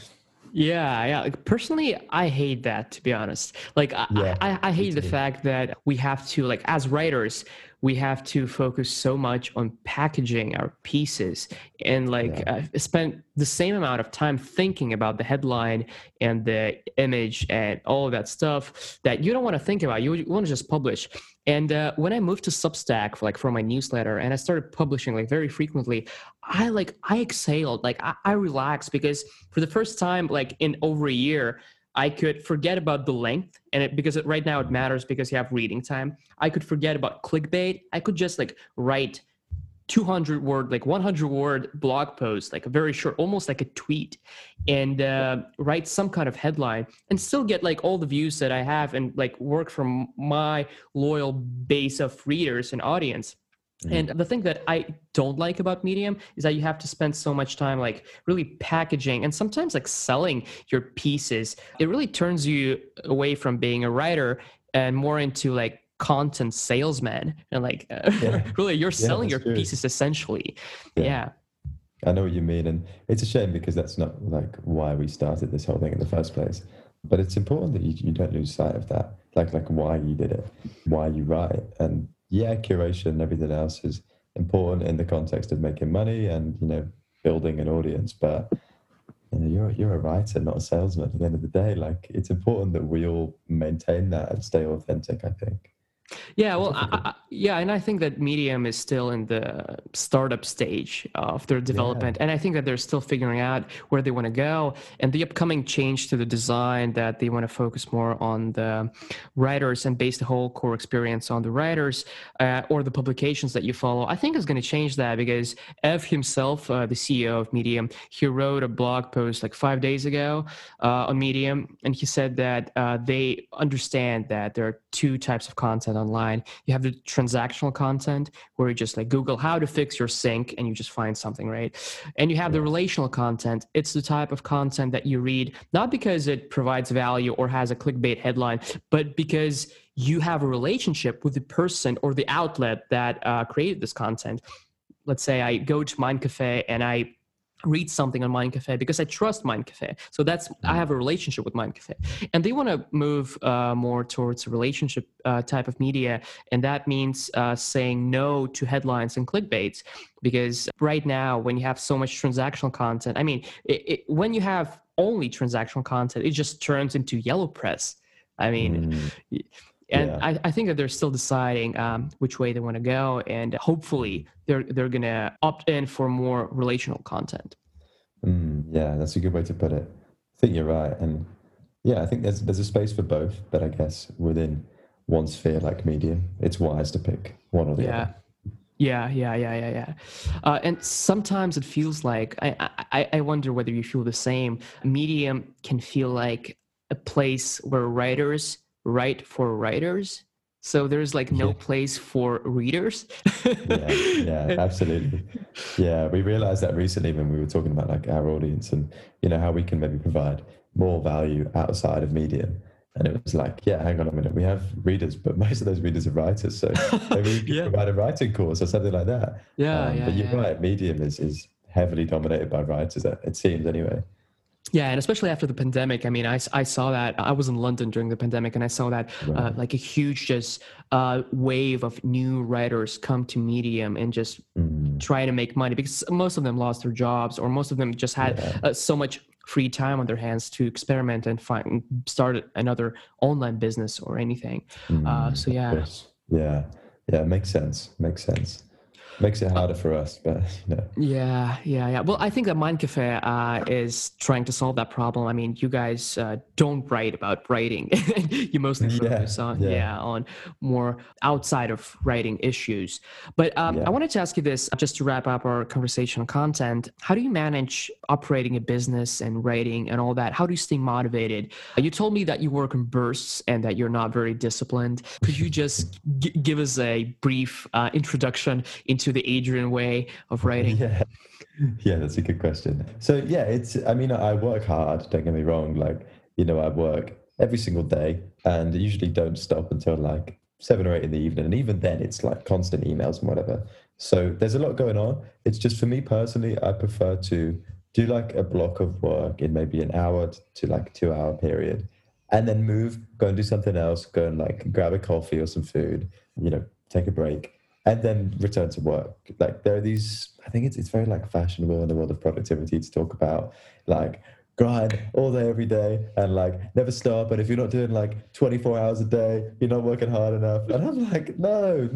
Yeah. Like, personally, I hate that, to be honest. Like I hate the fact that we have to, like, as writers, we have to focus so much on packaging our pieces, and spend the same amount of time thinking about the headline and the image and all of that stuff that you don't want to think about. You want to just publish. And when I moved to Substack for my newsletter, and I started publishing very frequently, I exhaled, I relaxed, because for the first time in over a year, I could forget about the length, and because right now it matters because you have reading time. I could forget about clickbait. I could just write 200 word, 100 word blog post, a very short, almost like a tweet, and write some kind of headline and still get all the views that I have, and work from my loyal base of readers and audience. And the thing that I don't like about Medium is that you have to spend so much time really packaging and sometimes selling your pieces. It really turns you away from being a writer and more into content salesman, and really you're selling your pieces essentially. Yeah. I know what you mean, and it's a shame because that's not why we started this whole thing in the first place. But it's important that you don't lose sight of that, why you did it, why you write, and curation and everything else is important in the context of making money and, building an audience. But you're a writer, not a salesman at the end of the day. It's important that we all maintain that and stay authentic, I think. Yeah, well, and I think that Medium is still in the startup stage of their development. And I think that they're still figuring out where they want to go. And the upcoming change to the design that they want to focus more on the writers and base the whole core experience on the writers or the publications that you follow, I think is going to change that, because Ev himself, the CEO of Medium, he wrote a blog post 5 days ago on Medium. And he said that they understand that there are two types of content online. You have the transactional content, where you just Google how to fix your sink and you just find something, right? And you have the relational content. It's the type of content that you read, not because it provides value or has a clickbait headline, but because you have a relationship with the person or the outlet that created this content. Let's say I go to Mind Cafe and I read something on Mind Cafe because I trust Mind Cafe. So I have a relationship with Mind Cafe. And they want to move more towards a relationship type of media. And that means saying no to headlines and clickbaits, because right now when you have so much transactional content, when you have only transactional content, it just turns into yellow press. I think that they're still deciding which way they want to go, and hopefully they're going to opt in for more relational content. Yeah, that's a good way to put it. I think you're right, and I think there's a space for both, but I guess within one sphere like Medium, it's wise to pick one or the other. Yeah. And sometimes it feels like I wonder whether you feel the same. Medium can feel like a place where writers write for writers, so there's no place for readers. Absolutely. We realized that recently when we were talking about our audience and how we can maybe provide more value outside of Medium, and it was hang on a minute, we have readers, but most of those readers are writers, so maybe we could provide a writing course or something like that. But you're right, Medium is heavily dominated by writers, it seems anyway. Yeah, and especially after the pandemic, I saw that. I was in London during the pandemic, and I saw that a huge wave of new writers come to Medium and just try to make money, because most of them lost their jobs, or most of them just had so much free time on their hands to experiment and start another online business or anything. Makes sense. Makes it harder for us, but Well, I think that Mind Cafe is trying to solve that problem. You guys don't write about writing; you mostly focus on more outside of writing issues. But I wanted to ask you this, just to wrap up our conversation on content: how do you manage operating a business and writing and all that? How do you stay motivated? You told me that you work in bursts and that you're not very disciplined. Could you just give us a brief introduction into the Adrian way of writing? Yeah, that's a good question. So it's, I work hard, don't get me wrong. I work every single day and usually don't stop until 7 or 8 in the evening. And even then it's constant emails and whatever. So there's a lot going on. It's just for me personally, I prefer to do a block of work in maybe an hour to 2 hour period, and then go and do something else, go and grab a coffee or some food, take a break. and then return to work. Like there are these, I think it's very like fashionable in the world of productivity to talk about like grind all day every day and like never stop, but if you're not doing like 24 hours a day you're not working hard enough. And I'm like, no,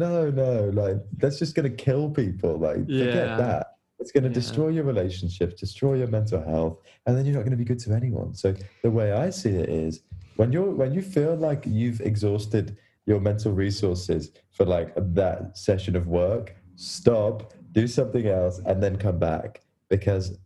like that's just gonna kill people. Like forget that. It's going to destroy your relationship, destroy your mental health, and then you're not going to be good to anyone. So the way I see it is when you feel like you've exhausted your mental resources for like that session of work, stop, do something else, and then come back. Because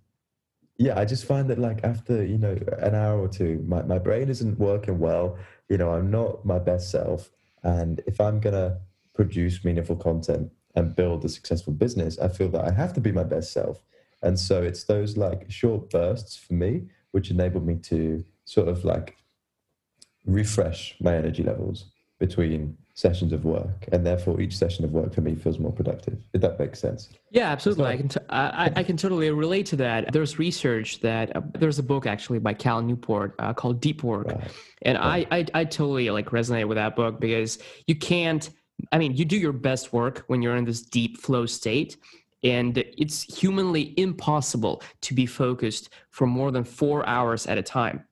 I just find that like after, an hour or two, my brain isn't working well. I'm not my best self. And if I'm going to produce meaningful content and build a successful business, I feel that I have to be my best self. And so it's those like short bursts for me, which enable me to sort of like refresh my energy levels between sessions of work. And therefore each session of work for me feels more productive, if that makes sense. Yeah, absolutely. Like, I can totally relate to that. There's research that there's a book actually by Cal Newport called Deep Work. Wow. And wow. I totally like resonate with that book because you can't, you do your best work when you're in this deep flow state, and it's humanly impossible to be focused for more than 4 hours at a time.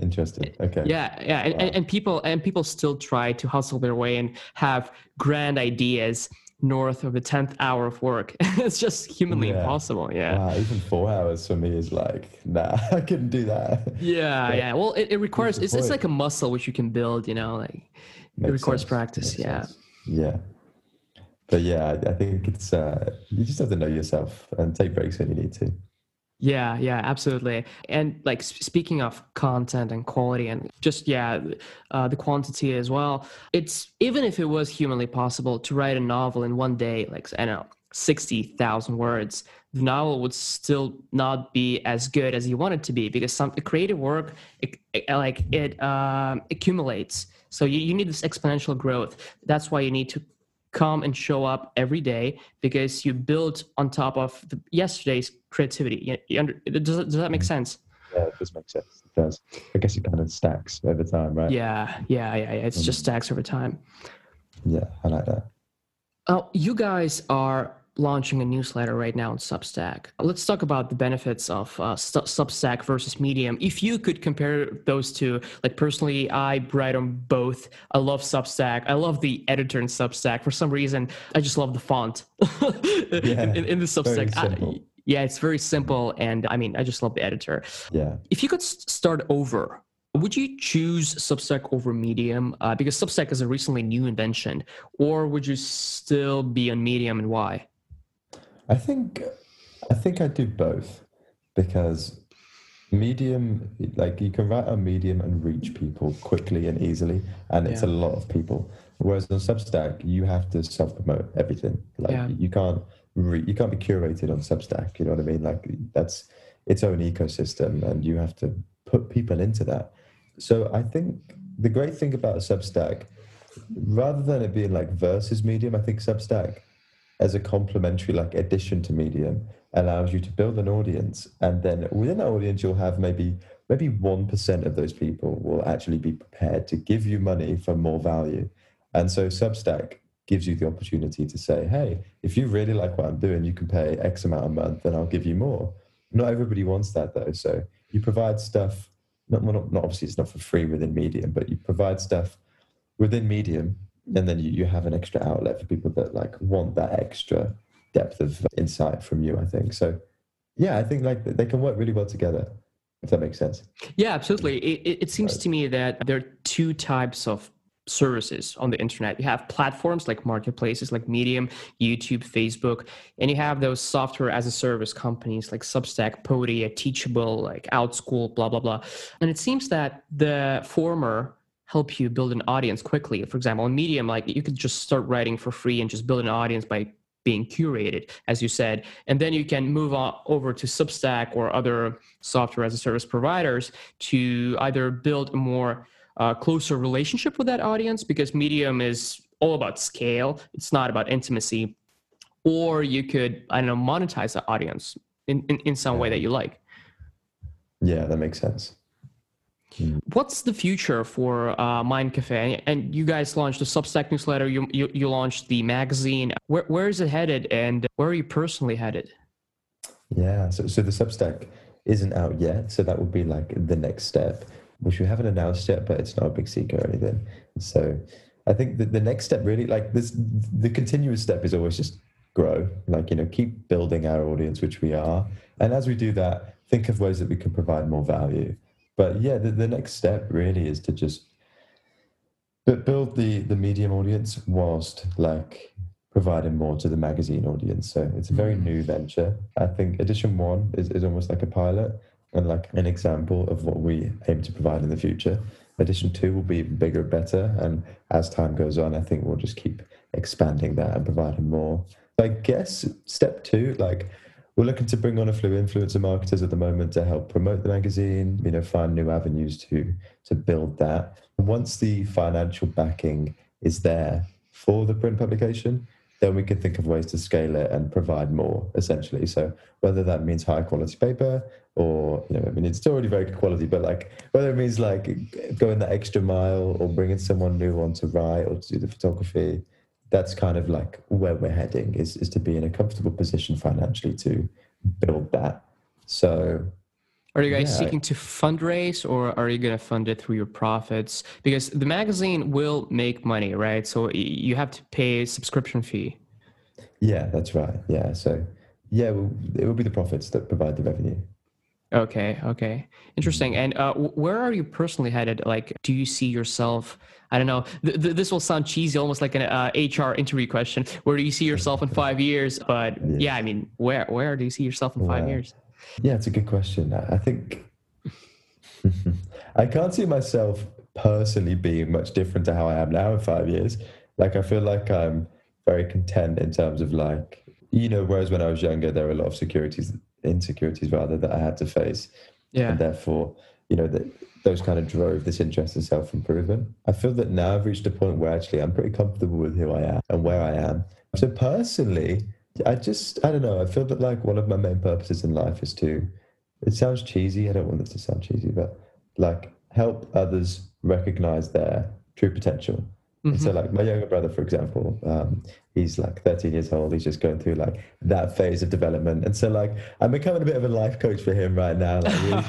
Interesting. Okay. Yeah. And, wow. and people still try to hustle their way and have grand ideas north of the 10th hour of work. It's just humanly impossible. Yeah. Wow, even 4 hours for me is like, nah, I couldn't do that. Yeah. Yeah. Well, it requires, it's like a muscle, which you can build, Makes it requires sense. Practice. Makes sense. Yeah. But I think it's, you just have to know yourself and take breaks when you need to. Yeah, absolutely. And like speaking of content and quality and just, the quantity as well, it's, even if it was humanly possible to write a novel in one day, like, 60,000 words, the novel would still not be as good as you want it to be because the creative work, it accumulates. So you need this exponential growth. That's why you need to come and show up every day because you build on top of yesterday's creativity. Does that make sense? Yeah, it does make sense. It does. I guess it kind of stacks over time, right? Yeah. It's just stacks over time. Yeah, I like that. Oh, you guys are launching a newsletter right now on Substack. Let's talk about the benefits of Substack versus Medium. If you could compare those two, like personally, I write on both. I love Substack. I love the editor in Substack. For some reason, I just love the font in the Substack. It's very simple. And I just love the editor. Yeah. If you could start over, would you choose Substack over Medium? Because Substack is a recently new invention, or would you still be on Medium, and why? I think I do both because Medium, like you can write on Medium and reach people quickly and easily, and it's a lot of people. Whereas on Substack, you have to self-promote everything. Like you can't be curated on Substack. You know what I mean? Like that's its own ecosystem, and you have to put people into that. So I think the great thing about Substack, rather than it being like versus Medium, I think Substack as a complementary like addition to Medium allows you to build an audience, and then within that audience you'll have maybe 1% of those people will actually be prepared to give you money for more value. And so Substack gives you the opportunity to say, hey, if you really like what I'm doing, you can pay X amount a month and I'll give you more. Not everybody wants that though, so you provide stuff, not obviously it's not for free within Medium, but you provide stuff within Medium, and then you have an extra outlet for people that like want that extra depth of insight from you, I think. So I think like they can work really well together, if that makes sense. Yeah, absolutely. It seems to me that there are two types of services on the internet. You have platforms like marketplaces like Medium, YouTube, Facebook, and you have those software as a service companies like Substack, Podia, Teachable, like OutSchool, blah, blah, blah. And it seems that the former help you build an audience quickly. For example, on Medium, like you could just start writing for free and just build an audience by being curated, as you said, and then you can move on over to Substack or other software as a service providers to either build a more closer relationship with that audience, because Medium is all about scale. It's not about intimacy. Or you could, monetize the audience in some way that you like. Yeah, that makes sense. What's the future for Mind Cafe? And you guys launched the Substack newsletter, you launched the magazine. Where is it headed, and where are you personally headed? Yeah, so the Substack isn't out yet, so that would be like the next step, which we haven't announced yet, but it's not a big secret or anything. So I think that the next step really, like this, the continuous step is always just grow, like, you know, keep building our audience, which we are. And as we do that, think of ways that we can provide more value. But yeah, the next step really is to just build the Medium audience whilst like providing more to the magazine audience. So it's a very new venture. I think edition 1 is almost like a pilot and like an example of what we aim to provide in the future. Edition 2 will be even bigger, better. And as time goes on, I think we'll just keep expanding that and providing more. I guess step 2, like, we're looking to bring on a few influencer marketers at the moment to help promote the magazine, you know, find new avenues to build that. Once the financial backing is there for the print publication, then we can think of ways to scale it and provide more, essentially. So whether that means high quality paper or, you know, I mean, it's already very good quality, but like whether it means like going that extra mile or bringing someone new on to write or to do the photography, that's kind of like where we're heading, is to be in a comfortable position financially to build that. So are you guys seeking to fundraise, or are you going to fund it through your profits? Because the magazine will make money, right? So you have to pay a subscription fee. Yeah, that's right. Yeah. So yeah, it will be the profits that provide the revenue. Okay. Interesting. And where are you personally headed? Like, do you see yourself, I don't know, this will sound cheesy, almost like an HR interview question. Where do you see yourself in 5 years? But yeah, I mean, where do you see yourself in 5 years? Yeah, it's a good question. I think I can't see myself personally being much different to how I am now in 5 years. Like, I feel like I'm very content in terms of like, you know, whereas when I was younger, there were a lot of insecurities that I had to face, and therefore, you know, that those kind of drove this interest in self-improvement. I feel that now I've reached a point where actually I'm pretty comfortable with who I am and where I am. So personally, I don't know, I feel that like one of my main purposes in life is to, it sounds cheesy, I don't want this to sound cheesy, but like help others recognize their true potential. And so like my younger brother, for example, he's like 13 years old. He's just going through like that phase of development. And so like, I'm becoming a bit of a life coach for him right now. Like, really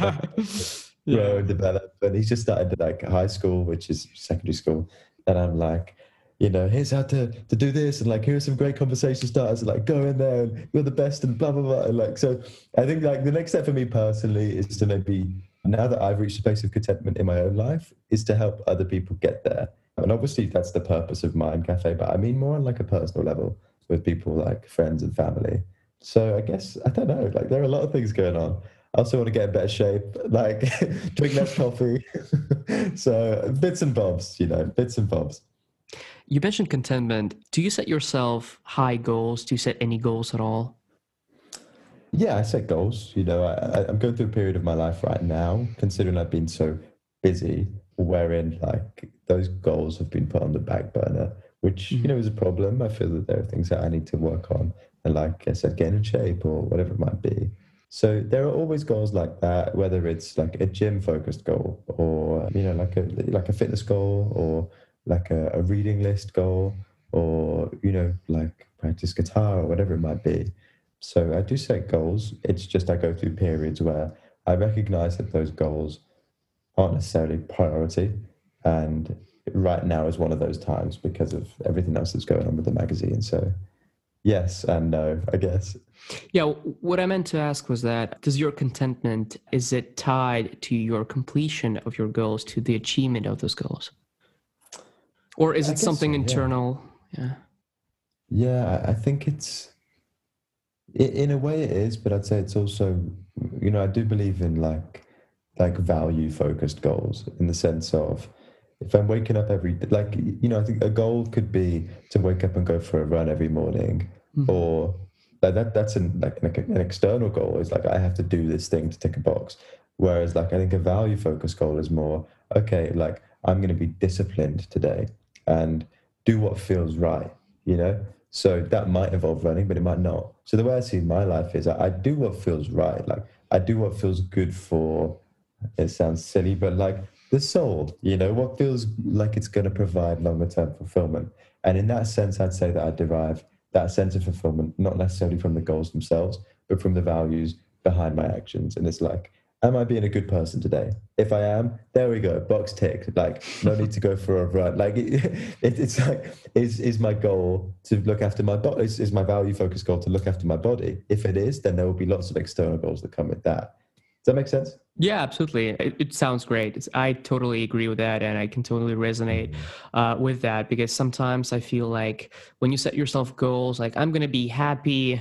grow and develop. And he's just started like high school, which is secondary school. And I'm like, you know, here's how to do this. And like, here's some great conversation starters. And, like, go in there and you're the best and blah, blah, blah. And like, so I think like the next step for me personally is to maybe, now that I've reached a place of contentment in my own life, is to help other people get there. And obviously that's the purpose of Mind Cafe, but I mean more on like a personal level with people like friends and family. So I guess, I don't know, like there are a lot of things going on. I also want to get in better shape, like drink less coffee. So bits and bobs. You mentioned contentment. Do you set yourself high goals? Do you set any goals at all? Yeah, I set goals. You know, I'm going through a period of my life right now, considering I've been so busy, wherein like those goals have been put on the back burner, which, you know, is a problem. I feel that there are things that I need to work on. And like I said, get in shape or whatever it might be. So there are always goals like that, whether it's like a gym focused goal or, you know, like a fitness goal or like a reading list goal or, you know, like practice guitar or whatever it might be. So I do set goals. It's just, I go through periods where I recognize that those goals aren't necessarily priority, and right now is one of those times because of everything else that's going on with the magazine. So yes and no, I guess. Yeah, what I meant to ask was that, does your contentment, is it tied to your completion of your goals, to the achievement of those goals? Or is it something internal? Yeah, I think it's, in a way it is, but I'd say it's also, you know, I do believe in like value focused goals, in the sense of, if I'm waking up every day, like, you know, I think a goal could be to wake up and go for a run every morning, or like that's an external goal, is like, I have to do this thing to tick a box. Whereas like, I think a value focused goal is more, okay, like I'm going to be disciplined today and do what feels right, you know? So that might involve running, but it might not. So the way I see my life is I do what feels right. Like I do what feels good for, it sounds silly, but like the soul, you know, what feels like it's going to provide longer term fulfillment. And in that sense, I'd say that I derive that sense of fulfillment, not necessarily from the goals themselves, but from the values behind my actions. And it's like, am I being a good person today? If I am, there we go, box ticked. Like, no need to go for a run. Like, it's like, is my goal to look after my body? Is my value-focused goal to look after my body? If it is, then there will be lots of external goals that come with that. Does that make sense? Yeah, absolutely. It sounds great. I totally agree with that, and I can totally resonate with that, because sometimes I feel like when you set yourself goals, like, I'm going to be happy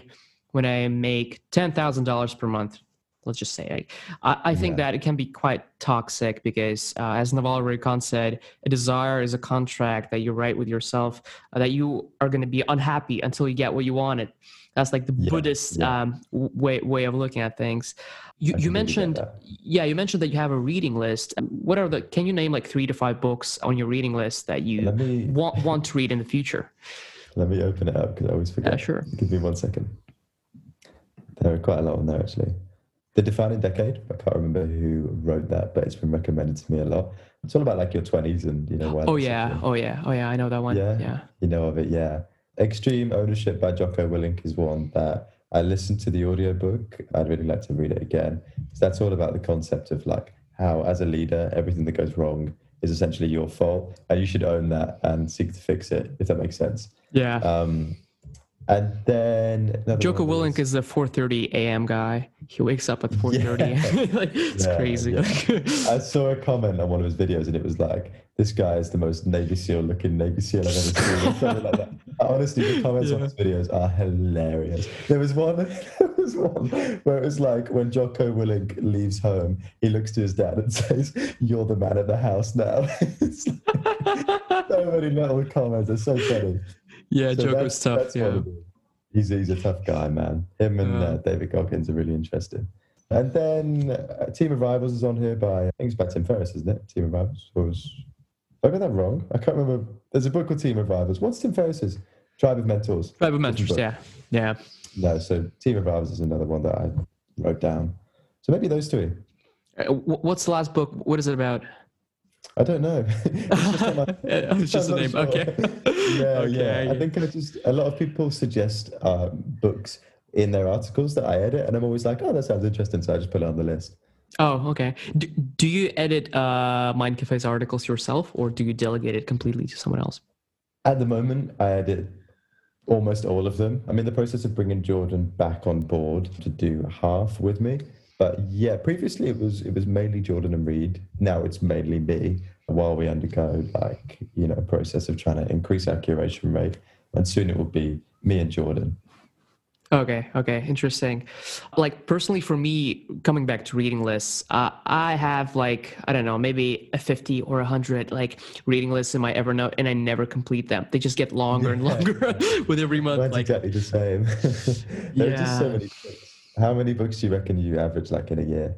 when I make $10,000 per month. Let's just say, I think that it can be quite toxic because, as Naval Ravikant said, a desire is a contract that you write with yourself, that you are going to be unhappy until you get what you wanted. That's like the Buddhist way of looking at things. You mentioned that you have a reading list. What are can you name like 3 to 5 books on your reading list that you want to read in the future? Let me open it up because I always forget. Yeah, sure. Give me 1 second. There are quite a lot on there actually. The Defining Decade, I can't remember who wrote that, but it's been recommended to me a lot. It's all about like your 20s and, you know, why. Oh yeah, I know that one. Yeah. You know of it, yeah. Extreme Ownership by Jocko Willink is one that I listened to the audiobook. I'd really like to read it again. So that's all about the concept of like how, as a leader, everything that goes wrong is essentially your fault and you should own that and seek to fix it, if that makes sense. Yeah. And then Jocko Willink is the 4:30 a.m. guy. He wakes up at 4:30. Like, it's crazy. Yeah. I saw a comment on one of his videos, and it was like, "This guy is the most Navy SEAL-looking Navy SEAL I've ever seen." Or something like that. Honestly, the comments on his videos are hilarious. There was one where it was like, when Jocko Willink leaves home, he looks to his dad and says, "You're the man of the house now." It's like, so many little comments. They're so funny. Yeah, so Jocko's tough. Yeah, he's a tough guy, man. Him and David Goggins are really interesting. And then Team of Rivals is on here by, I think it's by Tim Ferriss, isn't it? Team of Rivals. I got that wrong. I can't remember. There's a book called Team of Rivals. What's Tim Ferriss's? Tribe of Mentors. Tribe of Mentors. Yeah. No, so Team of Rivals is another one that I wrote down. So maybe those two. What's the last book? What is it about? I don't know. It's just a name. Sure. Okay. Yeah. I think a lot of people suggest books in their articles that I edit, and I'm always like, oh, that sounds interesting, so I just put it on the list. Oh, okay. Do you edit Mind Cafe's articles yourself, or do you delegate it completely to someone else? At the moment, I edit almost all of them. I'm in the process of bringing Jordan back on board to do half with me. But yeah, previously it was mainly Jordan and Reed. Now it's mainly me while we undergo a process of trying to increase our curation rate. And soon it will be me and Jordan. Okay. Interesting. Like, personally for me, coming back to reading lists, I have I don't know, maybe a 50 or 100 reading lists in my Evernote, and I never complete them. They just get longer and longer with every month. That's exactly the same. There are just so many things. How many books do you reckon you average in a year?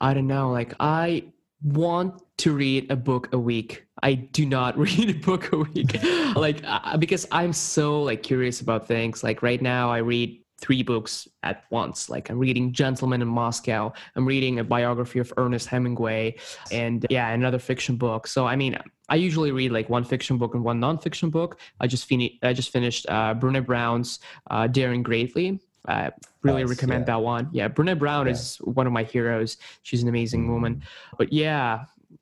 I don't know. I want to read a book a week. I do not read a book a week. Because I'm so curious about things. Right now I read 3 books at once. I'm reading Gentleman in Moscow. I'm reading a biography of Ernest Hemingway and another fiction book. So, I mean, I usually read one fiction book and one nonfiction book. I just finished Brené Brown's Daring Greatly. I really recommend that one. Yeah, Brené Brown is one of my heroes. She's an amazing woman. But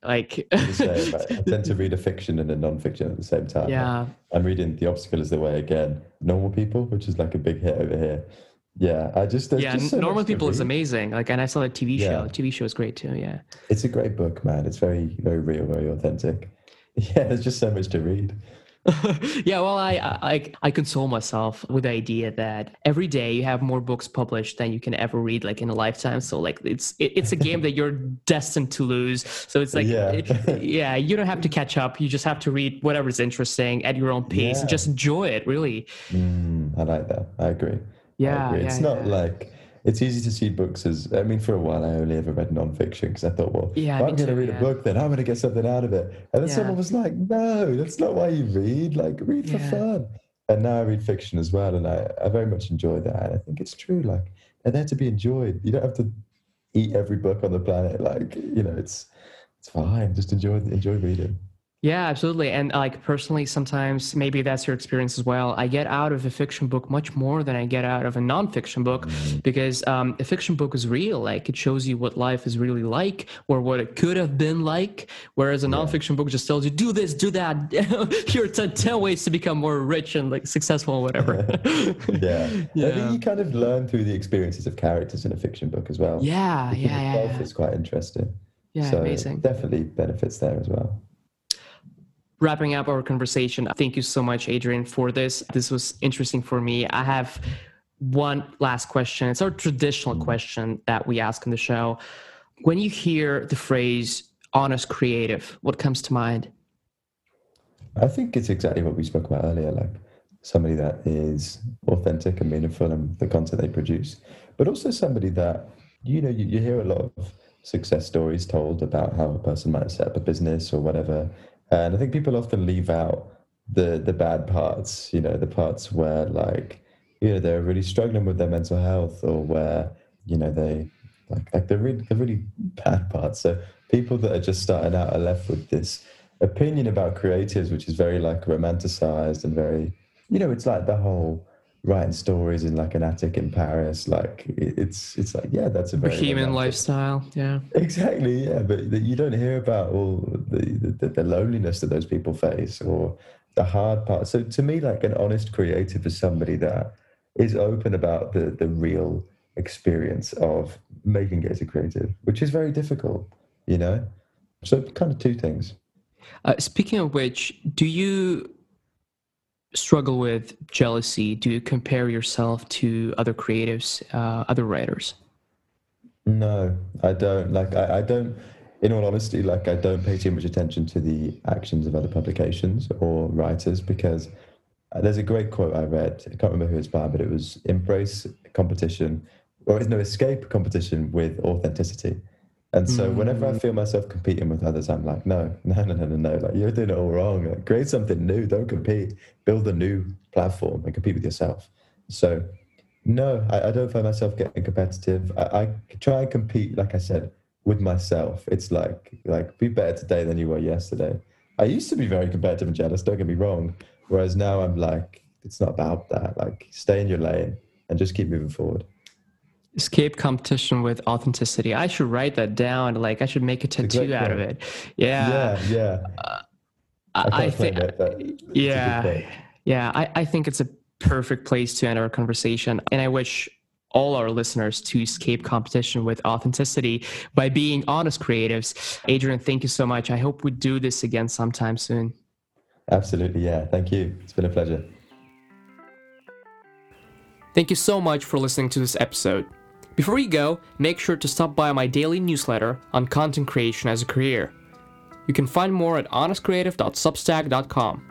I tend to read a fiction and a non-fiction at the same time. Yeah, I'm reading The Obstacle Is The Way again. Normal People, which is a big hit over here. Yeah, Normal People is amazing. And I saw that TV show. The TV show is great too. Yeah, it's a great book, man. It's very, very real, very authentic. Yeah, there's just so much to read. Yeah, well, I console myself with the idea that every day you have more books published than you can ever read in a lifetime. So it's a game that you're destined to lose. So it's you don't have to catch up. You just have to read whatever's interesting at your own pace and just enjoy it, really. I like that. I agree. Yeah. It's easy to see books as, for a while I only ever read nonfiction because I thought, I'm going to read a book, then I'm going to get something out of it. And then someone was like, no, that's not why you read. Read for fun. And now I read fiction as well, and I very much enjoy that. And I think it's true. They're there to be enjoyed. You don't have to eat every book on the planet. It's It's fine. Just enjoy reading. Yeah, absolutely. And like personally, sometimes maybe that's your experience as well. I get out of a fiction book much more than I get out of a nonfiction book because a fiction book is real. Like it shows you what life is really like or what it could have been like. Whereas a nonfiction book just tells you, do this, do that. Here are 10 ways to become more rich and like successful or whatever. Yeah. I think you kind of learn through the experiences of characters in a fiction book as well. Yeah. It's quite interesting. Yeah, so amazing. Definitely benefits there as well. Wrapping up our conversation, thank you so much, Adrian, for this. This was interesting for me. I have one last question. It's our traditional question that we ask on the show. When you hear the phrase honest creative, what comes to mind? I think it's exactly what we spoke about earlier, like somebody that is authentic and meaningful in the content they produce, but also somebody that, you know, you hear a lot of success stories told about how a person might set up a business or whatever. And I think people often leave out the bad parts, you know, the parts where, like, you know, they're really struggling with their mental health or where, you know, they like they're really bad parts. So people that are just starting out are left with this opinion about creatives, which is very like romanticized and very, you know, it's like the whole writing stories in like an attic in Paris. Like it's like, yeah, that's a very bohemian lifestyle. Yeah, exactly. Yeah. But you don't hear about all the loneliness that those people face or the hard part. So to me, like an honest creative is somebody that is open about the real experience of making it as a creative, which is very difficult, you know? So kind of two things. Speaking of which, do you struggle with jealousy? Do you compare yourself to other creatives, other writers? No, I don't. Like, I don't, in all honesty, like, I don't pay too much attention to the actions of other publications or writers because there's a great quote I read. I can't remember who it's by, but it was embrace competition, or no, escape competition with authenticity. And so whenever I feel myself competing with others, I'm like, no. Like, you're doing it all wrong. Like, create something new. Don't compete. Build a new platform and compete with yourself. So no, I don't find myself getting competitive. I try and compete, like I said, with myself. It's like be better today than you were yesterday. I used to be very competitive and jealous, don't get me wrong. Whereas now I'm like, it's not about that. Like, stay in your lane and just keep moving forward. Escape competition with authenticity. I should write that down. Like, I should make a tattoo out of it. Yeah. I think, I think it's a perfect place to end our conversation. And I wish all our listeners to escape competition with authenticity by being honest creatives. Adrian, thank you so much. I hope we do this again sometime soon. Absolutely. Yeah. Thank you. It's been a pleasure. Thank you so much for listening to this episode. Before you go, make sure to stop by my daily newsletter on content creation as a career. You can find more at honestcreative.substack.com.